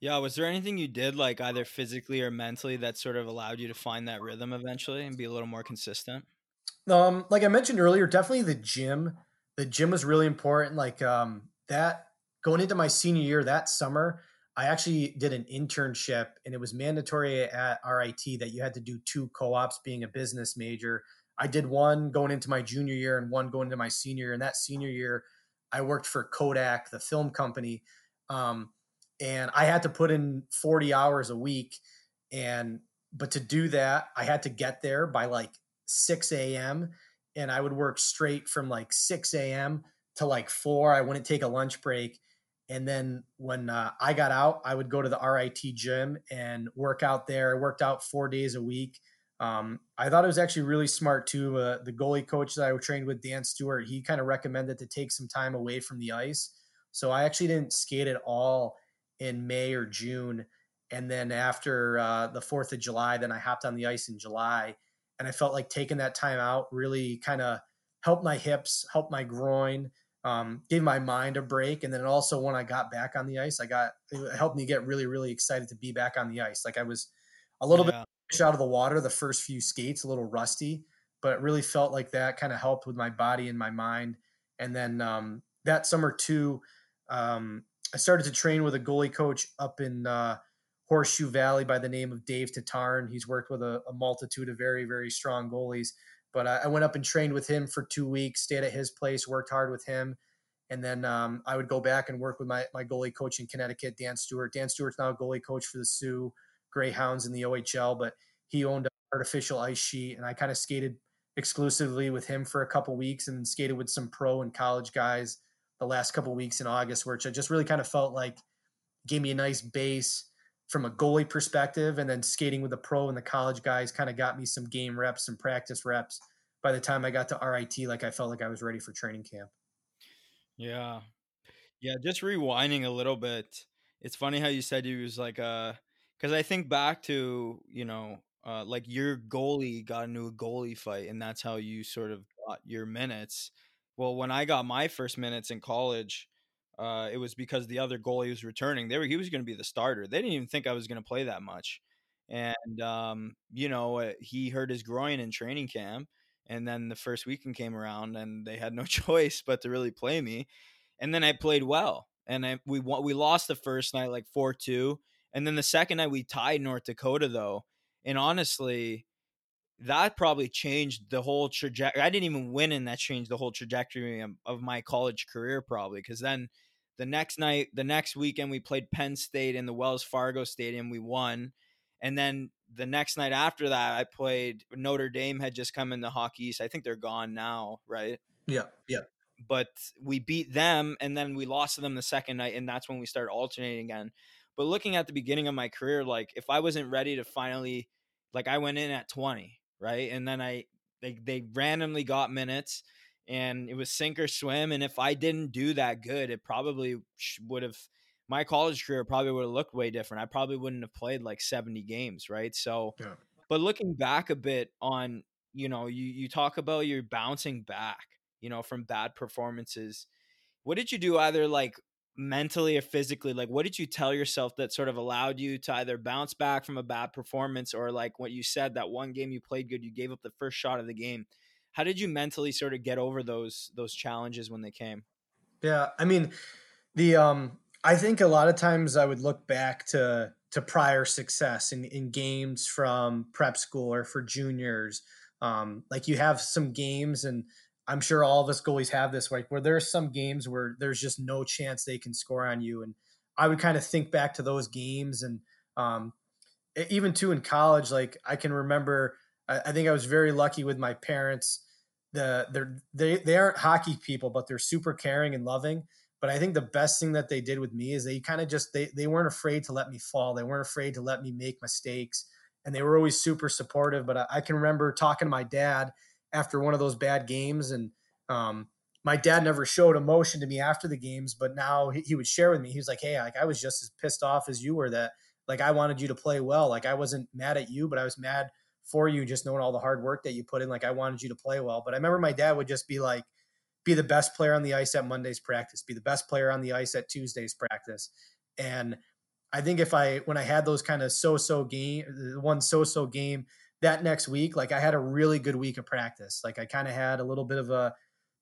Yeah. Was there anything you did, like, either physically or mentally, that sort of allowed you to find that rhythm eventually and be a little more consistent? Um, like I mentioned earlier, definitely the gym, the gym was really important. Like um, that going into my senior year that summer, I actually did an internship, and it was mandatory at R I T that you had to do two co-ops being a business major. I did one going into my junior year and one going into my senior year. And that senior year, I worked for Kodak, the film company. Um, and I had to put in forty hours a week. And, but to do that, I had to get there by like six a.m. and I would work straight from like six a.m. to like four. I wouldn't take a lunch break. And then when uh, I got out, I would go to the R I T gym and work out there. I worked out four days a week. Um, I thought it was actually really smart too. Uh, the goalie coach that I trained with, Dan Stewart, he kind of recommended to take some time away from the ice. So I actually didn't skate at all in May or June. And then after uh, the fourth of July, then I hopped on the ice in July. And I felt like taking that time out really kind of helped my hips, helped my groin, um, gave my mind a break. And then also when I got back on the ice, I got, it helped me get really, really excited to be back on the ice. Like I was a little yeah. bit out of the water the first few skates, a little rusty, but it really felt like that kind of helped with my body and my mind. And then um, that summer too, um, I started to train with a goalie coach up in uh, Horseshoe Valley by the name of Dave Tatarn. He's worked with a, a multitude of very, very strong goalies, but I, I went up and trained with him for two weeks, stayed at his place, worked hard with him. And then um, I would go back and work with my, my goalie coach in Connecticut, Dan Stewart. Dan Stewart's now a goalie coach for the Sioux Greyhounds in the O H L, but he owned an artificial ice sheet, and I kind of skated exclusively with him for a couple weeks, and skated with some pro and college guys the last couple weeks in August, which I just really kind of felt like gave me a nice base from a goalie perspective. And then skating with the pro and the college guys kind of got me some game reps and practice reps. By the time I got to R I T, like I felt like I was ready for training camp. Yeah. Yeah. Just rewinding a little bit. It's funny how you said you was like a, because I think back to, you know, uh, like your goalie got into a goalie fight, and that's how you sort of got your minutes. Well, when I got my first minutes in college, uh, it was because the other goalie was returning. They were, he was going to be the starter. They didn't even think I was going to play that much. And, um, you know, he hurt his groin in training camp. And then the first weekend came around, and they had no choice but to really play me. And then I played well. And I, we we lost the first night like four two. And then the second night we tied North Dakota though. And honestly, that probably changed the whole trajectory. I didn't even win, and that changed the whole trajectory of my college career probably. Cause then the next night, the next weekend we played Penn State in the Wells Fargo Stadium. We won. And then the next night after that, I played Notre Dame had just come in the Hockey East. I think they're gone now. Right. Yeah. Yeah. But we beat them, and then we lost to them the second night. And that's when we started alternating again. But looking at the beginning of my career, like if I wasn't ready to finally, like I went in at twenty, right? And then I, they, they randomly got minutes, and it was sink or swim. And if I didn't do that good, it probably would have, my college career probably would have looked way different. I probably wouldn't have played like seventy games, right? So, yeah. But looking back a bit on, you know, you, you talk about you're bouncing back, you know, from bad performances. What did you do either like mentally or physically? Like what did you tell yourself that sort of allowed you to either bounce back from a bad performance, or like what you said, that one game you played good, you gave up the first shot of the game? How did you mentally sort of get over those those challenges when they came? Yeah, I mean, the um I think a lot of times I would look back to to prior success in, in games from prep school or for juniors. Um like you have some games, and I'm sure all of us goalies have this, like where there's some games where there's just no chance they can score on you. And I would kind of think back to those games. And um, even too in college, like I can remember, I, I think I was very lucky with my parents. The they're, they, they aren't hockey people, but they're super caring and loving. But I think the best thing that they did with me is they kind of just, they, they weren't afraid to let me fall. They weren't afraid to let me make mistakes. And they were always super supportive. But I, I can remember talking to my dad after one of those bad games. And um, my dad never showed emotion to me after the games, but now he, he would share with me. He was like, hey, like I was just as pissed off as you were, that like, I wanted you to play well. Like I wasn't mad at you, but I was mad for you just knowing all the hard work that you put in. Like I wanted you to play well. But I remember my dad would just be like, be the best player on the ice at Monday's practice, be the best player on the ice at Tuesday's practice. And I think if I, when I had those kind of so-so game, one so-so game, that next week, like I had a really good week of practice. Like I kind of had a little bit of a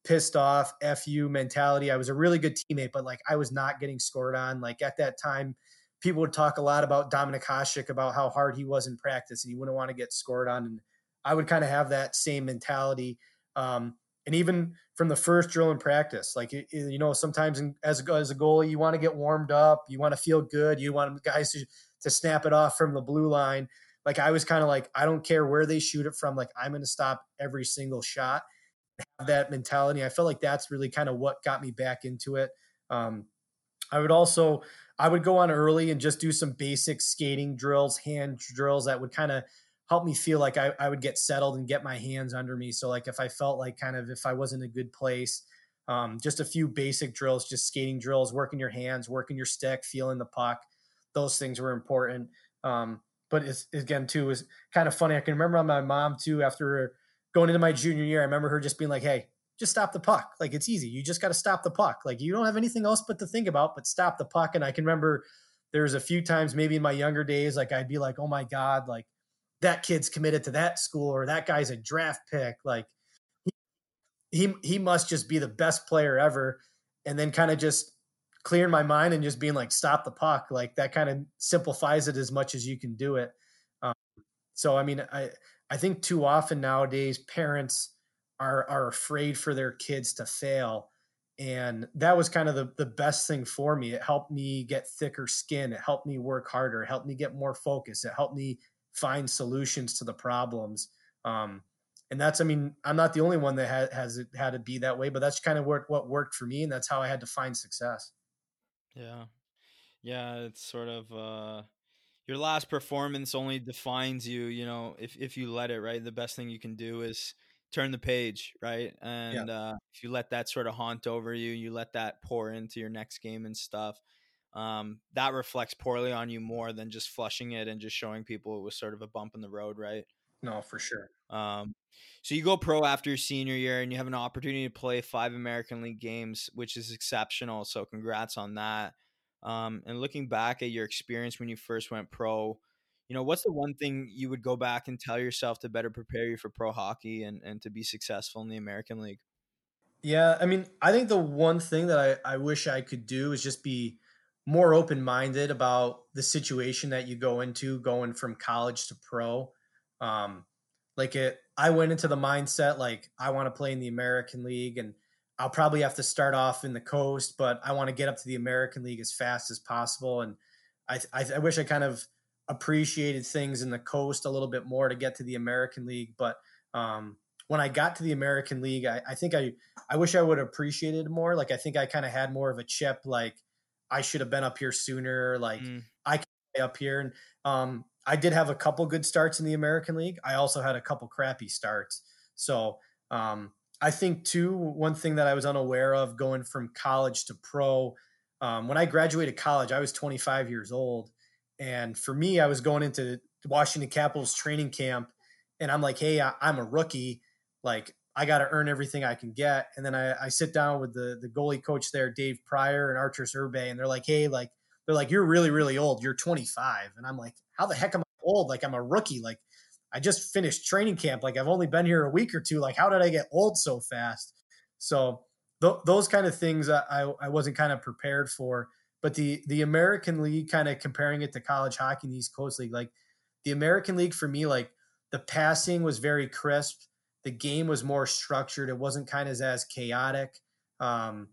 pissed off, F you mentality. I was a really good teammate, but like I was not getting scored on. Like at that time, people would talk a lot about Dominik Hasek, about how hard he was in practice and he wouldn't want to get scored on. And I would kind of have that same mentality. Um, and even from the first drill in practice, like, you know, sometimes as a, as a goalie, you want to get warmed up, you want to feel good. You want guys to, to snap it off from the blue line. Like I was kind of like, I don't care where they shoot it from. Like I'm going to stop every single shot. Have that mentality. I felt like that's really kind of what got me back into it. Um, I would also, I would go on early and just do some basic skating drills, hand drills that would kind of help me feel like I, I would get settled and get my hands under me. So like if I felt like kind of if I was in a good place, um, just a few basic drills, just skating drills, working your hands, working your stick, feeling the puck. Those things were important. Um, but it's, again, too, is kind of funny. I can remember my mom too, after going into my junior year, I remember her just being like, hey, just stop the puck. Like it's easy. You just got to stop the puck. Like you don't have anything else but to think about, but stop the puck. And I can remember there was a few times maybe in my younger days, like I'd be like, oh my God, like that kid's committed to that school or that guy's a draft pick. Like he, he must just be the best player ever. And then kind of just clearing my mind and just being like, stop the puck. Like that kind of simplifies it as much as you can do it. Um, so, I mean, I, I think too often nowadays parents are are afraid for their kids to fail. And that was kind of the, the best thing for me. It helped me get thicker skin. It helped me work harder. It helped me get more focus. It helped me find solutions to the problems. Um, and that's, I mean, I'm not the only one that ha- has it had to be that way, but that's kind of what, what worked for me. And that's how I had to find success. Yeah. Yeah. It's sort of, uh, your last performance only defines you, you know, if, if you let it, right. The best thing you can do is turn the page. Right. And, yeah. uh, if you let that sort of haunt over you, you let that pour into your next game and stuff. Um, that reflects poorly on you more than just flushing it and just showing people it was sort of a bump in the road. Right. No, for sure. Um, so you go pro after your senior year and you have an opportunity to play five American League games, which is exceptional. So congrats on that. Um, and looking back at your experience when you first went pro, you know, what's the one thing you would go back and tell yourself to better prepare you for pro hockey and, and to be successful in the American League? Yeah, I mean, I think the one thing that I, I wish I could do is just be more open-minded about the situation that you go into going from college to pro. Um, like it, I went into the mindset, like I want to play in the American League and I'll probably have to start off in the coast, but I want to get up to the American League as fast as possible. And I, I, I wish I kind of appreciated things in the coast a little bit more to get to the American League. But um, when I got to the American League, I, I think I, I wish I would have appreciated it more. Like, I think I kind of had more of a chip, like I should have been up here sooner. Like mm. I can play up here. And um, I did have a couple good starts in the American League. I also had a couple crappy starts. So um I think, too, one thing that I was unaware of going from college to pro, um, when I graduated college, I was twenty-five years old. And for me, I was going into Washington Capitals training camp, and I'm like, hey, I, I'm a rookie. Like, I got to earn everything I can get. And then I, I sit down with the, the goalie coach there, Dave Pryor and Artur Zurbay, and they're like, hey, like, they're like, you're really, really old. You're twenty-five. And I'm like, how the heck am I old? Like, I'm a rookie. Like, I just finished training camp. Like I've only been here a week or two. Like how did I get old so fast? So th- those kind of things I, I wasn't kind of prepared for, but the, the American League, kind of comparing it to college hockey in the East Coast League, like the American League for me, like the passing was very crisp. The game was more structured. It wasn't kind of as chaotic. Um,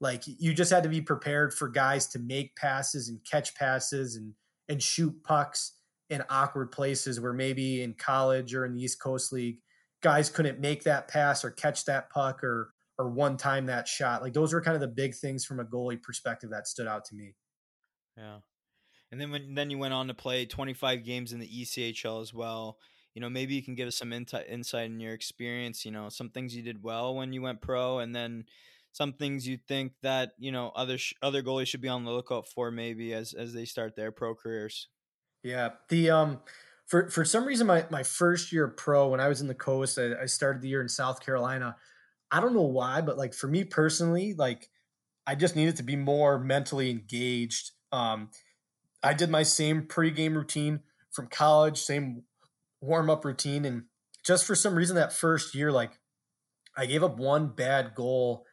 like you just had to be prepared for guys to make passes and catch passes and, and shoot pucks in awkward places where maybe in college or in the East Coast League, guys couldn't make that pass or catch that puck or, or one time that shot. Like those were kind of the big things from a goalie perspective that stood out to me. Yeah. And then when, then you went on to play twenty-five games in the E C H L as well. You know, maybe you can give us some insight, insight in your experience, you know, some things you did well when you went pro and then some things you think that, you know, other, sh- other goalies should be on the lookout for maybe as, as they start their pro careers. Yeah. The, um, for, for some reason, my, my first year pro, when I was in the coast, I, I started the year in South Carolina. I don't know why, but like for me personally, like I just needed to be more mentally engaged. Um, I did my same pregame routine from college, same warm up routine. And just for some reason that first year, like I gave up one bad goal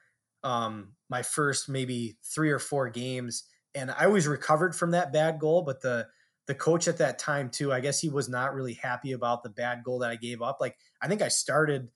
um, my first maybe three or four games, and I always recovered from that bad goal. But the the coach at that time too, I guess he was not really happy about the bad goal that I gave up. Like I think I started,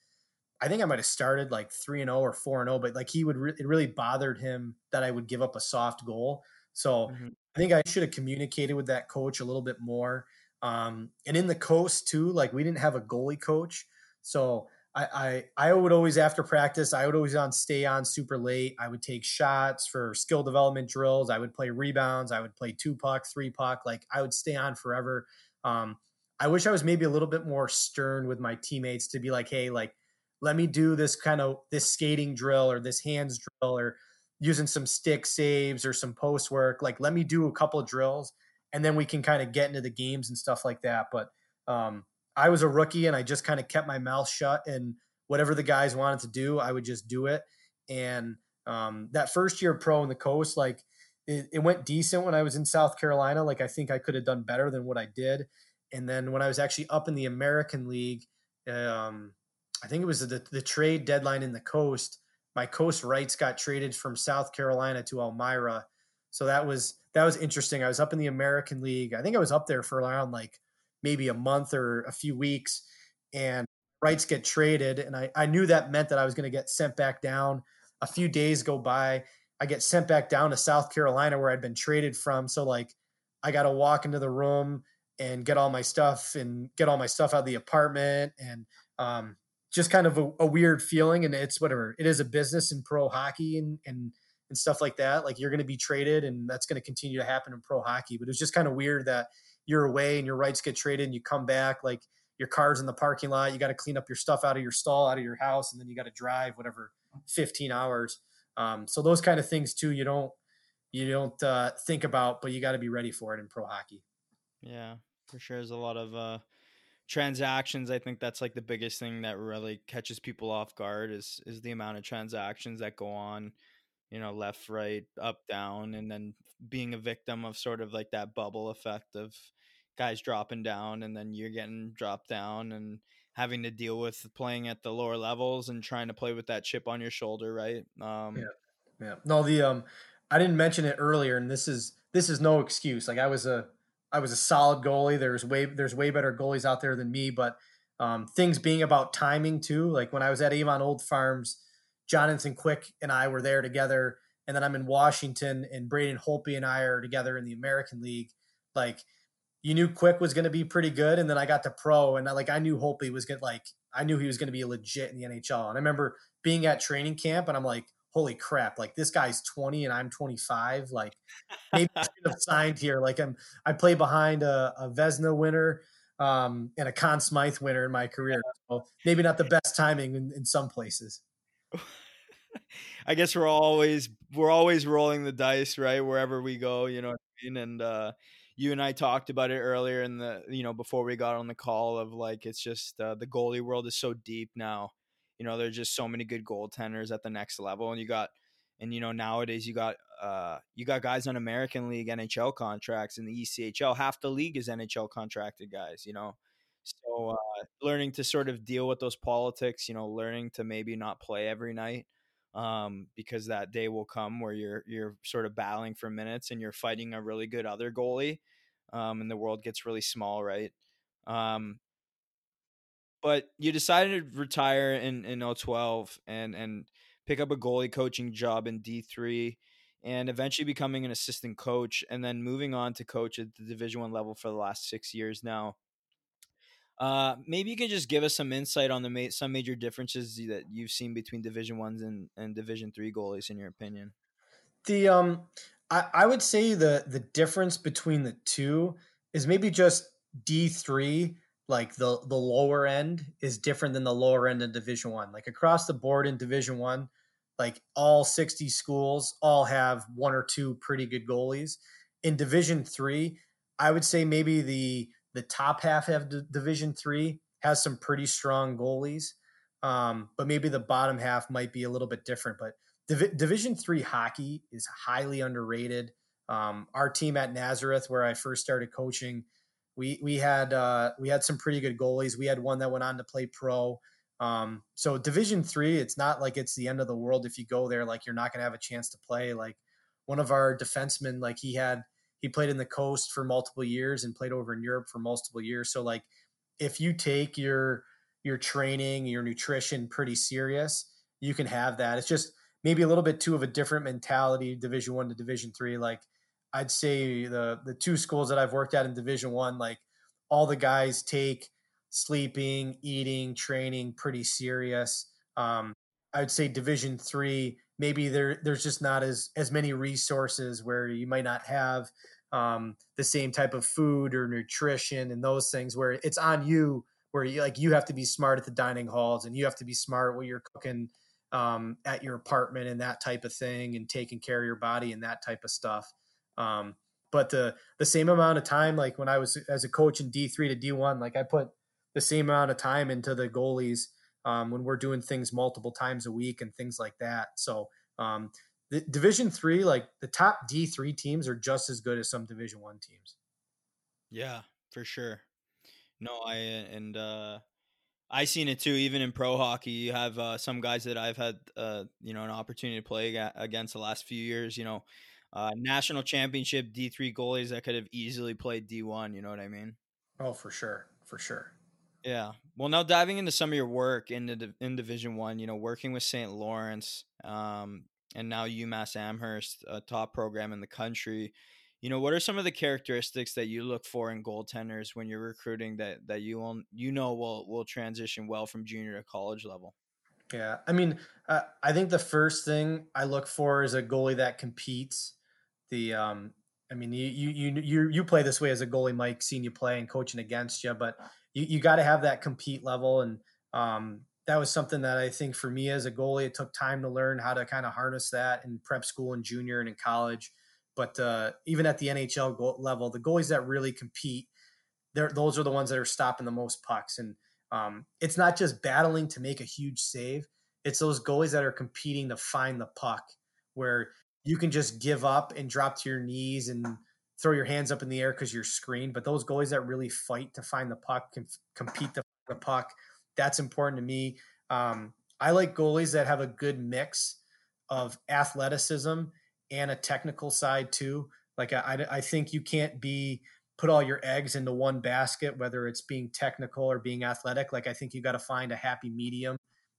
I think I might have started like three and zero or four and zero, but like he would re- it really bothered him that I would give up a soft goal. So mm-hmm. I think I should have communicated with that coach a little bit more. Um, and in the coast too, like we didn't have a goalie coach. So I, I, I would always, after practice, I would always on stay on super late. I would take shots for skill development drills. I would play rebounds. I would play two puck, three puck. Like I would stay on forever. Um, I wish I was maybe a little bit more stern with my teammates to be like, hey, like, let me do this kind of this skating drill or this hands drill or using some stick saves or some post work. Like, let me do a couple of drills and then we can kind of get into the games and stuff like that. But um, I was a rookie and I just kind of kept my mouth shut, and whatever the guys wanted to do, I would just do it. And um, that first year pro in the coast, like it, it went decent when I was in South Carolina. Like, I think I could have done better than what I did. And then when I was actually up in the American League, um, I think it was the, the trade deadline in the coast. My coast rights got traded from South Carolina to Elmira. So that was, that was interesting. I was up in the American League. I think I was up there for around like maybe a month or a few weeks, and rights get traded. And I, I knew that meant that I was going to get sent back down. A few days go by. I get sent back down to South Carolina where I'd been traded from. So like I got to walk into the room and get all my stuff and get all my stuff out of the apartment. And, um, just kind of a, a weird feeling, and it's whatever. It is a business in pro hockey and, and, and stuff like that. Like you're going to be traded, and that's going to continue to happen in pro hockey, but it was just kind of weird that you're away and your rights get traded and you come back, like your car's in the parking lot. You got to clean up your stuff out of your stall, out of your house. And then you got to drive whatever fifteen hours. Um, so those kind of things too, you don't, you don't uh, think about, but you got to be ready for it in pro hockey. Yeah, for sure. There's a lot of, uh, transactions. I think that's like the biggest thing that really catches people off guard is is the amount of transactions that go on, you know, left, right, up, down, and then being a victim of sort of like that bubble effect of guys dropping down and then you're getting dropped down and having to deal with playing at the lower levels and trying to play with that chip on your shoulder, right? Um yeah, yeah. No, the um I didn't mention it earlier, and this is this is no excuse. Like I was a I was a solid goalie. There's way, there's way better goalies out there than me, but um, things being about timing too. Like when I was at Avon Old Farms, Jonathan Quick and I were there together. And then I'm in Washington and Braden Holtby and I are together in the American League. Like you knew Quick was going to be pretty good. And then I got to pro and I, like, I knew Holtby was good. Like I knew he was going to be legit in the N H L. And I remember being at training camp and I'm like, holy crap, like this guy's twenty and I'm twenty-five. Like maybe I should have signed here. Like I'm, I play behind a, a Vezina winner um, and a Conn Smythe winner in my career. So maybe not the best timing in, in some places. I guess we're always, we're always rolling the dice, right? Wherever we go, you know what I mean? And uh, you and I talked about it earlier in the, you know, before we got on the call of like, it's just uh, the goalie world is so deep now. You know, there's just so many good goaltenders at the next level. And you got, and you know, nowadays you got, uh, you got guys on American League N H L contracts and the E C H L. Half the league is N H L contracted guys, you know. So uh, learning to sort of deal with those politics, you know, learning to maybe not play every night um, because that day will come where you're, you're sort of battling for minutes and you're fighting a really good other goalie um, and the world gets really small, right? Um, But you decided to retire in, in oh twelve and, and pick up a goalie coaching job in D three and eventually becoming an assistant coach and then moving on to coach at the Division One level for the last six years now. Uh, maybe you can just give us some insight on the ma- some major differences that you've seen between Division Ones and, and Division Three goalies, in your opinion. The um, I, I would say the the difference between the two is maybe just D three. Like the, the lower end is different than the lower end of Division One. Like across the board in Division One, like all sixty schools all have one or two pretty good goalies. In Division Three, I would say maybe the the top half of D- Division Three has some pretty strong goalies, um, but maybe the bottom half might be a little bit different. But Div- Division Three hockey is highly underrated. Um, our team at Nazareth, where I first started coaching, We we had uh, we had some pretty good goalies. We had one that went on to play pro. Um, so Division three, it's not like it's the end of the world. If you go there, like, you're not going to have a chance to play. Like, one of our defensemen, like, he had, he played in the coast for multiple years and played over in Europe for multiple years. So, like, if you take your, your training, your nutrition pretty serious, you can have that. It's just maybe a little bit too of a different mentality, Division one to Division three. Like, I'd say the, the two schools that I've worked at in Division one, like, all the guys take sleeping, eating, training pretty serious. Um, I would say Division three, maybe there there's just not as, as many resources where you might not have um, the same type of food or nutrition and those things where it's on you, where you, like, you have to be smart at the dining halls and you have to be smart when you're cooking um, at your apartment and that type of thing, and taking care of your body and that type of stuff. Um, but the, the same amount of time, like, when I was as a coach in D three to D one, like, I put the same amount of time into the goalies um, when we're doing things multiple times a week and things like that. So um, the Division three, like, the top D three teams are just as good as some Division one teams. Yeah, for sure. No, I, and uh, I seen it too, even in pro hockey. You have uh, some guys that I've had, uh, you know, an opportunity to play against the last few years, you know, uh, national championship D three goalies that could have easily played D one. You know what I mean? Oh, for sure. For sure. Yeah. Well, now diving into some of your work in the, in Division One, you know, working with Saint Lawrence, um, and now UMass Amherst, a top program in the country, you know, what are some of the characteristics that you look for in goaltenders when you're recruiting that, that you will, you know, will, will transition well from junior to college level? Yeah. I mean, uh, I think the first thing I look for is a goalie that competes. The, um, I mean, you, you, you, you, you play this way as a goalie, Mike, seeing you play and coaching against you, but you, you got to have that compete level. And um, that was something that I think for me as a goalie, it took time to learn how to kind of harness that in prep school and junior and in college. But uh, even at the N H L goal level, the goalies that really compete, those are the ones that are stopping the most pucks. And um, it's not just battling to make a huge save. It's those goalies that are competing to find the puck, where you can just give up and drop to your knees and throw your hands up in the air because you're screened. But those goalies that really fight to find the puck, can compete to find the puck, that's important to me. Um, I like goalies that have a good mix of athleticism and a technical side too. Like, I, I think you can't be put all your eggs into one basket, whether it's being technical or being athletic. Like, I think you got to find a happy medium.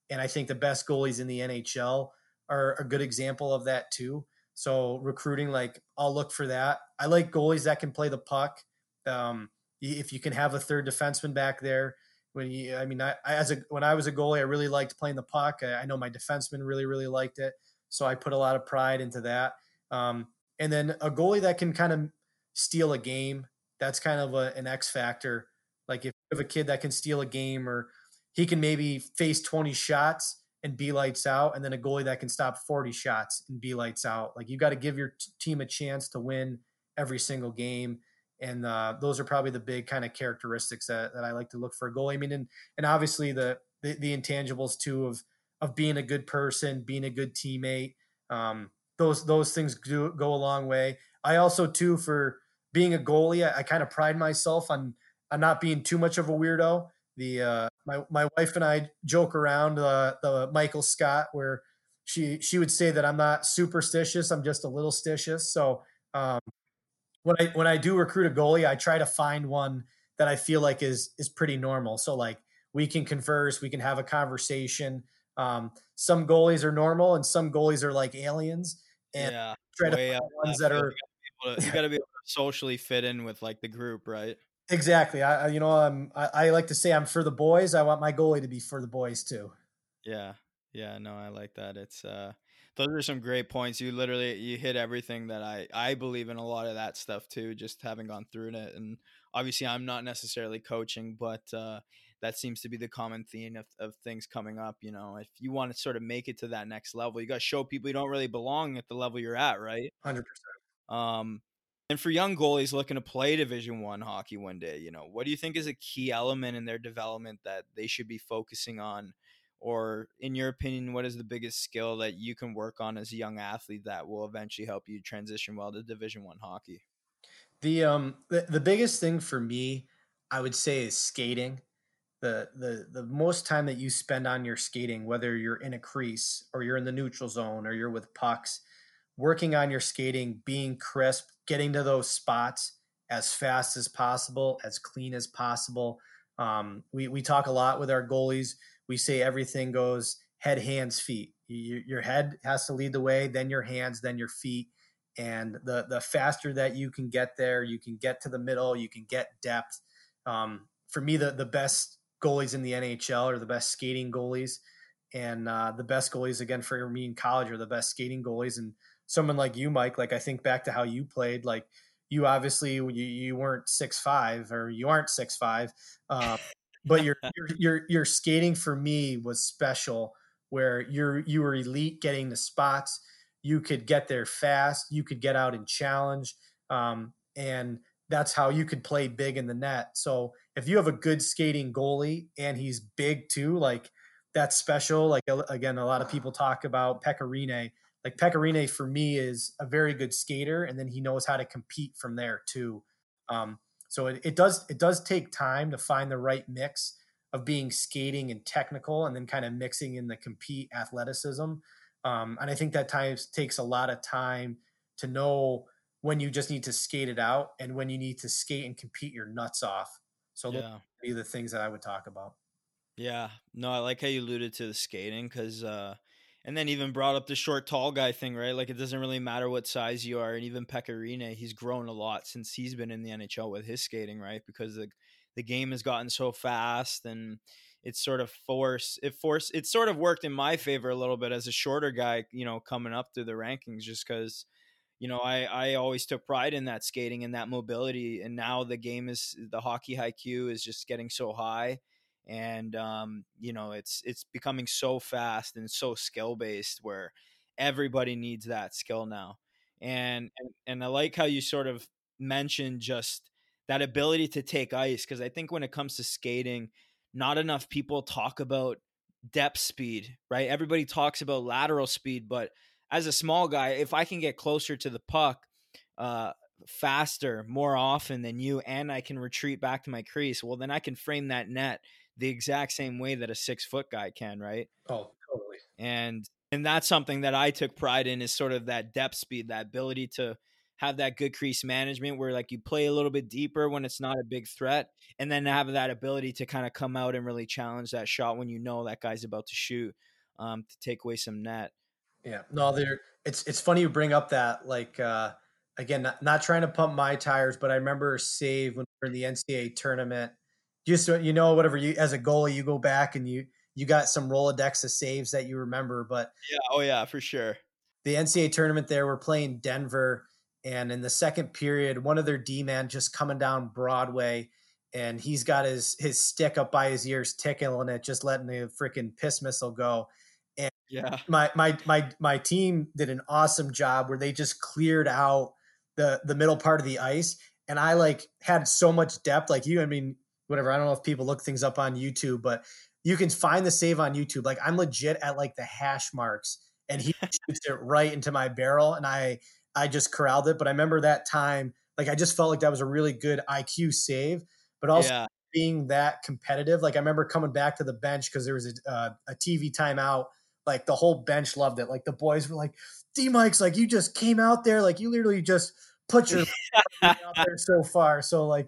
And I think the best goalies in the N H L are a good example of that too. So recruiting, like, I'll look for that. I like goalies that can play the puck. Um, if you can have a third defenseman back there, when you, I mean, I, as a, when I was a goalie, I really liked playing the puck. I, I know my defenseman really, really liked it. So I put a lot of pride into that. Um, and then a goalie that can kind of steal a game. That's kind of a, an X factor. Like, if you have a kid that can steal a game, or he can maybe face twenty shots and be lights out, and then a goalie that can stop forty shots and be lights out. Like, you got to give your t- team a chance to win every single game. And uh, those are probably the big kind of characteristics that, that I like to look for a goalie. I mean, and, and obviously the, the, the intangibles too, of, of being a good person, being a good teammate. Um, those, those things do go a long way. I also too, for being a goalie, I, I kind of pride myself on, on not being too much of a weirdo. The, uh, my, my wife and I joke around uh, the Michael Scott, where she, she would say that I'm not superstitious. I'm just a little stitious. So um, when I, when I do recruit a goalie, I try to find one that I feel like is, is pretty normal. So, like, we can converse, we can have a conversation. Um, some goalies are normal and some goalies are like aliens, and yeah, try to find up, ones that are, you gotta, to, you gotta be able to socially fit in with, like, the group, right? Exactly. I, you know, I'm, I, I like to say I'm for the boys. I want my goalie to be for the boys too. Yeah. Yeah. No, I like that. It's, uh, those are some great points. You literally, you hit everything that I, I believe in, a lot of that stuff too, just having gone through it. And obviously I'm not necessarily coaching, but, uh, that seems to be the common theme of, of things coming up. You know, if you want to sort of make it to that next level, you got to show people you don't really belong at the level you're at. Right. one hundred percent. Um, And for young goalies looking to play Division One hockey one day, you know, what do you think is a key element in their development that they should be focusing on? Or in your opinion, what is the biggest skill that you can work on as a young athlete that will eventually help you transition well to Division One hockey? The, um, the, the biggest thing for me, I would say, is skating. the the the most time that you spend on your skating, whether you're in a crease or you're in the neutral zone or you're with pucks, working on your skating, being crisp, getting to those spots as fast as possible, as clean as possible. Um, we, we talk a lot with our goalies. We say everything goes head, hands, feet. You, your head has to lead the way, then your hands, then your feet. And the the faster that you can get there, you can get to the middle, you can get depth. Um, for me, the, the best goalies in the N H L are the best skating goalies. And uh, the best goalies, again, for me in college, are the best skating goalies. And someone like you, Mike, like I think back to how you played, like you obviously, you, you weren't six five or you aren't six five, uh, but your, your, your, your skating for me was special where you're, you were elite getting the spots. You could get there fast. You could get out and challenge. Um, and that's how you could play big in the net. So if you have a good skating goalie and he's big too, like that's special. Like, again, a lot of people talk about Pecorine. Like Pecorine for me is a very good skater. And then he knows how to compete from there too. Um, so it, it does, it does take time to find the right mix of being skating and technical and then kind of mixing in the compete athleticism. Um, and I think that times takes a lot of time to know when you just need to skate it out and when you need to skate and compete your nuts off. So those would be the things that I would talk about. Yeah, no, I like how you alluded to the skating because, uh, and then even brought up the short, tall guy thing, right? Like it doesn't really matter what size you are. And even Pecorine, he's grown a lot since he's been in the N H L with his skating, right? Because the the game has gotten so fast and it's sort of force it force it sort of worked in my favor a little bit as a shorter guy, you know, coming up through the rankings just because, you know, I, I always took pride in that skating and that mobility. And now the game is the hockey I Q is just getting so high. And, um, you know, it's, it's becoming so fast and so skill based where everybody needs that skill now. And, and, and I like how you sort of mentioned just that ability to take ice. Cause I think when it comes to skating, not enough people talk about depth speed, right? Everybody talks about lateral speed, but as a small guy, if I can get closer to the puck, uh, faster, more often than you, and I can retreat back to my crease, well, then I can frame that net the exact same way that a six foot guy can, right? Oh, totally. And, and that's something that I took pride in is sort of that depth speed, that ability to have that good crease management where like you play a little bit deeper when it's not a big threat. And then have that ability to kind of come out and really challenge that shot when you know that guy's about to shoot, um, to take away some net. Yeah, no, there it's, it's funny you bring up that, like, uh, again, not, not trying to pump my tires, but I remember save when we were in the N C double A tournament. Just so you know, whatever you as a goalie, you go back and you you got some Rolodex of saves that you remember. But yeah, oh yeah, for sure. The N C double A tournament, there we're playing Denver, and in the second period, one of their D man just coming down Broadway, and he's got his his stick up by his ears, tickling it, just letting the freaking piss missile go. And yeah, my my my my team did an awesome job where they just cleared out the the middle part of the ice. And I like had so much depth, like you, I mean, whatever. I don't know if people look things up on YouTube, but you can find the save on YouTube. Like I'm legit at like the hash marks and he shoots it right into my barrel. And I, I just corralled it. But I remember that time, like I just felt like that was a really good I Q save, but also yeah. being that competitive. Like I remember coming back to the bench cause there was a, uh, a T V timeout. Like the whole bench loved it. Like the boys were like, D Mike's like, you just came out there. Like you literally just, put your out there so far. So like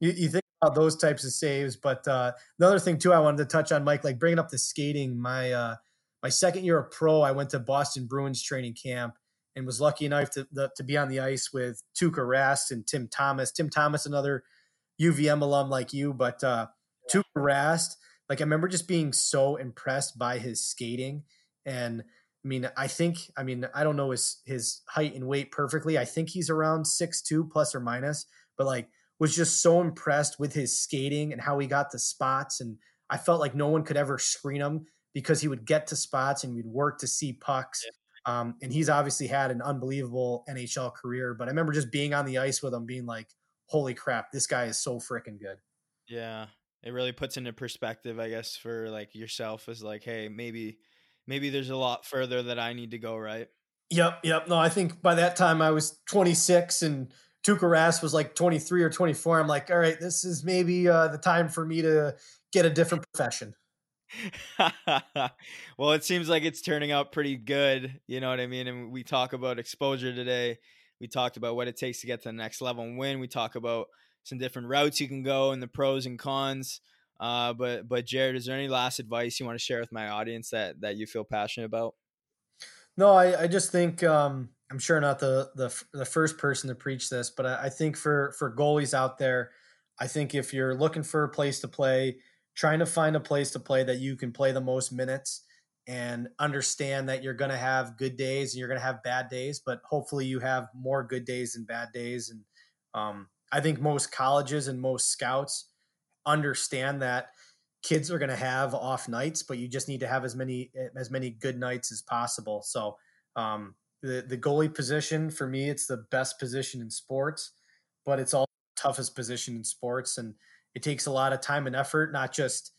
you, you think about those types of saves, but uh, another thing too, I wanted to touch on, Mike, like bringing up the skating, my, uh, my second year of pro, I went to Boston Bruins training camp and was lucky enough to, the, to be on the ice with Tuukka Rask and Tim Thomas, Tim Thomas, another U V M alum like you, but uh, Tuukka Rask, like I remember just being so impressed by his skating. And I mean, I think, I mean, I don't know his, his height and weight perfectly. I think he's around six two plus or minus, but like was just so impressed with his skating and how he got the spots. And I felt like no one could ever screen him because he would get to spots and we'd work to see pucks. Yeah. Um, and he's obviously had an unbelievable N H L career, but I remember just being on the ice with him being like, holy crap, this guy is so freaking good. Yeah. It really puts into perspective, I guess, for like yourself as like, hey, maybe, Maybe there's a lot further that I need to go, right? Yep, yep. No, I think by that time I was twenty-six and Tuukka Rask was like twenty-three or twenty-four. I'm like, all right, this is maybe uh, the time for me to get a different profession. Well, it seems like it's turning out pretty good. You know what I mean? And we talk about exposure today. We talked about what it takes to get to the next level and win. We talk about some different routes you can go and the pros and cons. Uh, but, but Jared, is there any last advice you want to share with my audience that, that you feel passionate about? No, I, I just think, um, I'm sure not the, the, the first person to preach this, but I, I think for, for goalies out there, I think if you're looking for a place to play, trying to find a place to play that you can play the most minutes and understand that you're going to have good days and you're going to have bad days, but hopefully you have more good days than bad days. And, um, I think most colleges and most scouts understand that kids are going to have off nights, but you just need to have as many, as many good nights as possible. So, um, the, the goalie position for me, it's the best position in sports, but it's also the toughest position in sports. And it takes a lot of time and effort, not just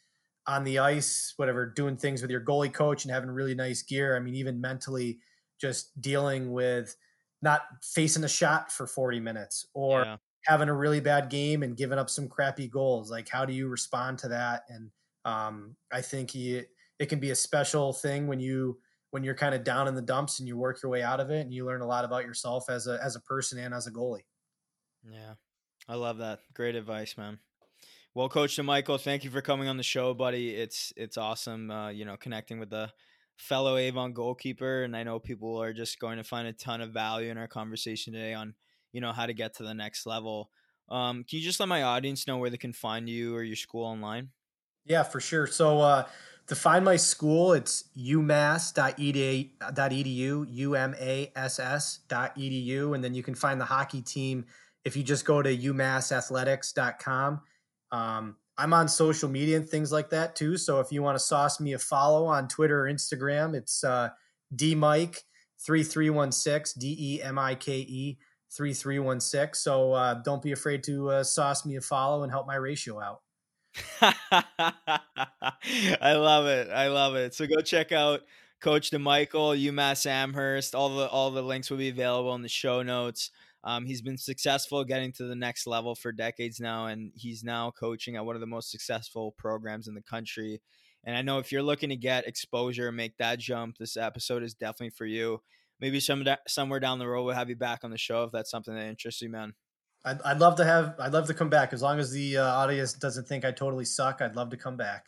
on the ice, whatever, doing things with your goalie coach and having really nice gear. I mean, even mentally just dealing with not facing a shot for forty minutes or yeah. having a really bad game and giving up some crappy goals. Like, how do you respond to that? And um, I think he, it can be a special thing when you, when you're kind of down in the dumps and you work your way out of it and you learn a lot about yourself as a, as a person and as a goalie. Yeah. I love that. Great advice, man. Well, Coach DeMichiel, thank you for coming on the show, buddy. It's, it's awesome. Uh, you know, connecting with a fellow Avon goalkeeper. And I know people are just going to find a ton of value in our conversation today on, you know, how to get to the next level. Um, can you just let my audience know where they can find you or your school online? Yeah, for sure. So, uh, to find my school, it's umass dot e d u, U M A S S dot E D U. And then you can find the hockey team if you just go to umass athletics dot com. Um, I'm on social media and things like that too. So if you want to sauce me a follow on Twitter or Instagram, it's uh, D Mike three three one six, D E M I K E three three one six. So uh, don't be afraid to uh, sauce me a follow and help my ratio out. I love it. I love it. So go check out Coach DeMichiel, UMass Amherst. All the all the links will be available in the show notes. Um, he's been successful getting to the next level for decades now, and he's now coaching at one of the most successful programs in the country. And I know if you're looking to get exposure and make that jump, this episode is definitely for you. Maybe some somewhere down the road we'll have you back on the show if that's something that interests you, man. I'd, I'd love to have. I'd love to come back as long as the uh, audience doesn't think I totally suck. I'd love to come back.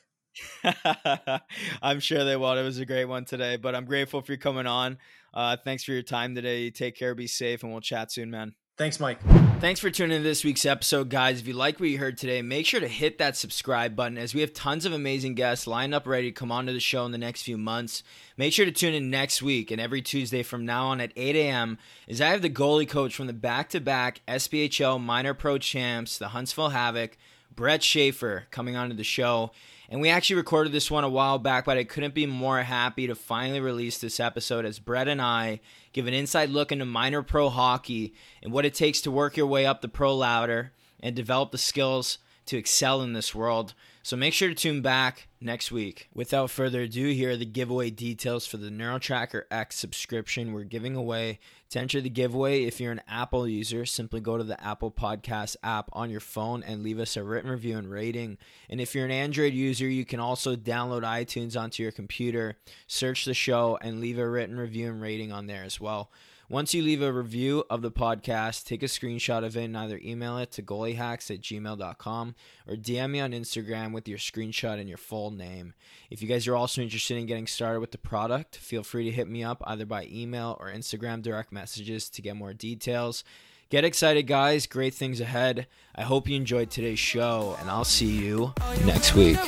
I'm sure they will. It was a great one today, but I'm grateful for you coming on. Uh, thanks for your time today. Take care, be safe, and we'll chat soon, man. Thanks, Mike. Thanks for tuning in to this week's episode, guys. If you like what you heard today, make sure to hit that subscribe button as we have tons of amazing guests lined up ready to come onto the show in the next few months. Make sure to tune in next week and every Tuesday from now on at eight a.m. as I have the goalie coach from the back-to-back S B H L Minor Pro Champs, the Huntsville Havoc, Brett Schaefer, coming onto the show. And we actually recorded this one a while back, but I couldn't be more happy to finally release this episode as Brett and I give an inside look into minor pro hockey and what it takes to work your way up the pro ladder and develop the skills to excel in this world. So make sure to tune back next week. Without further ado, here are the giveaway details for the NeuroTracker X subscription we're giving away. To enter the giveaway, if you're an Apple user, simply go to the Apple Podcast app on your phone and leave us a written review and rating. And if you're an Android user, you can also download iTunes onto your computer, search the show, and leave a written review and rating on there as well. Once you leave a review of the podcast, take a screenshot of it and either email it to goaliehacks at gmail dot com or D M me on Instagram with your screenshot and your full name. If you guys are also interested in getting started with the product, feel free to hit me up either by email or Instagram direct messages to get more details. Get excited, guys. Great things ahead. I hope you enjoyed today's show, and I'll see you next week.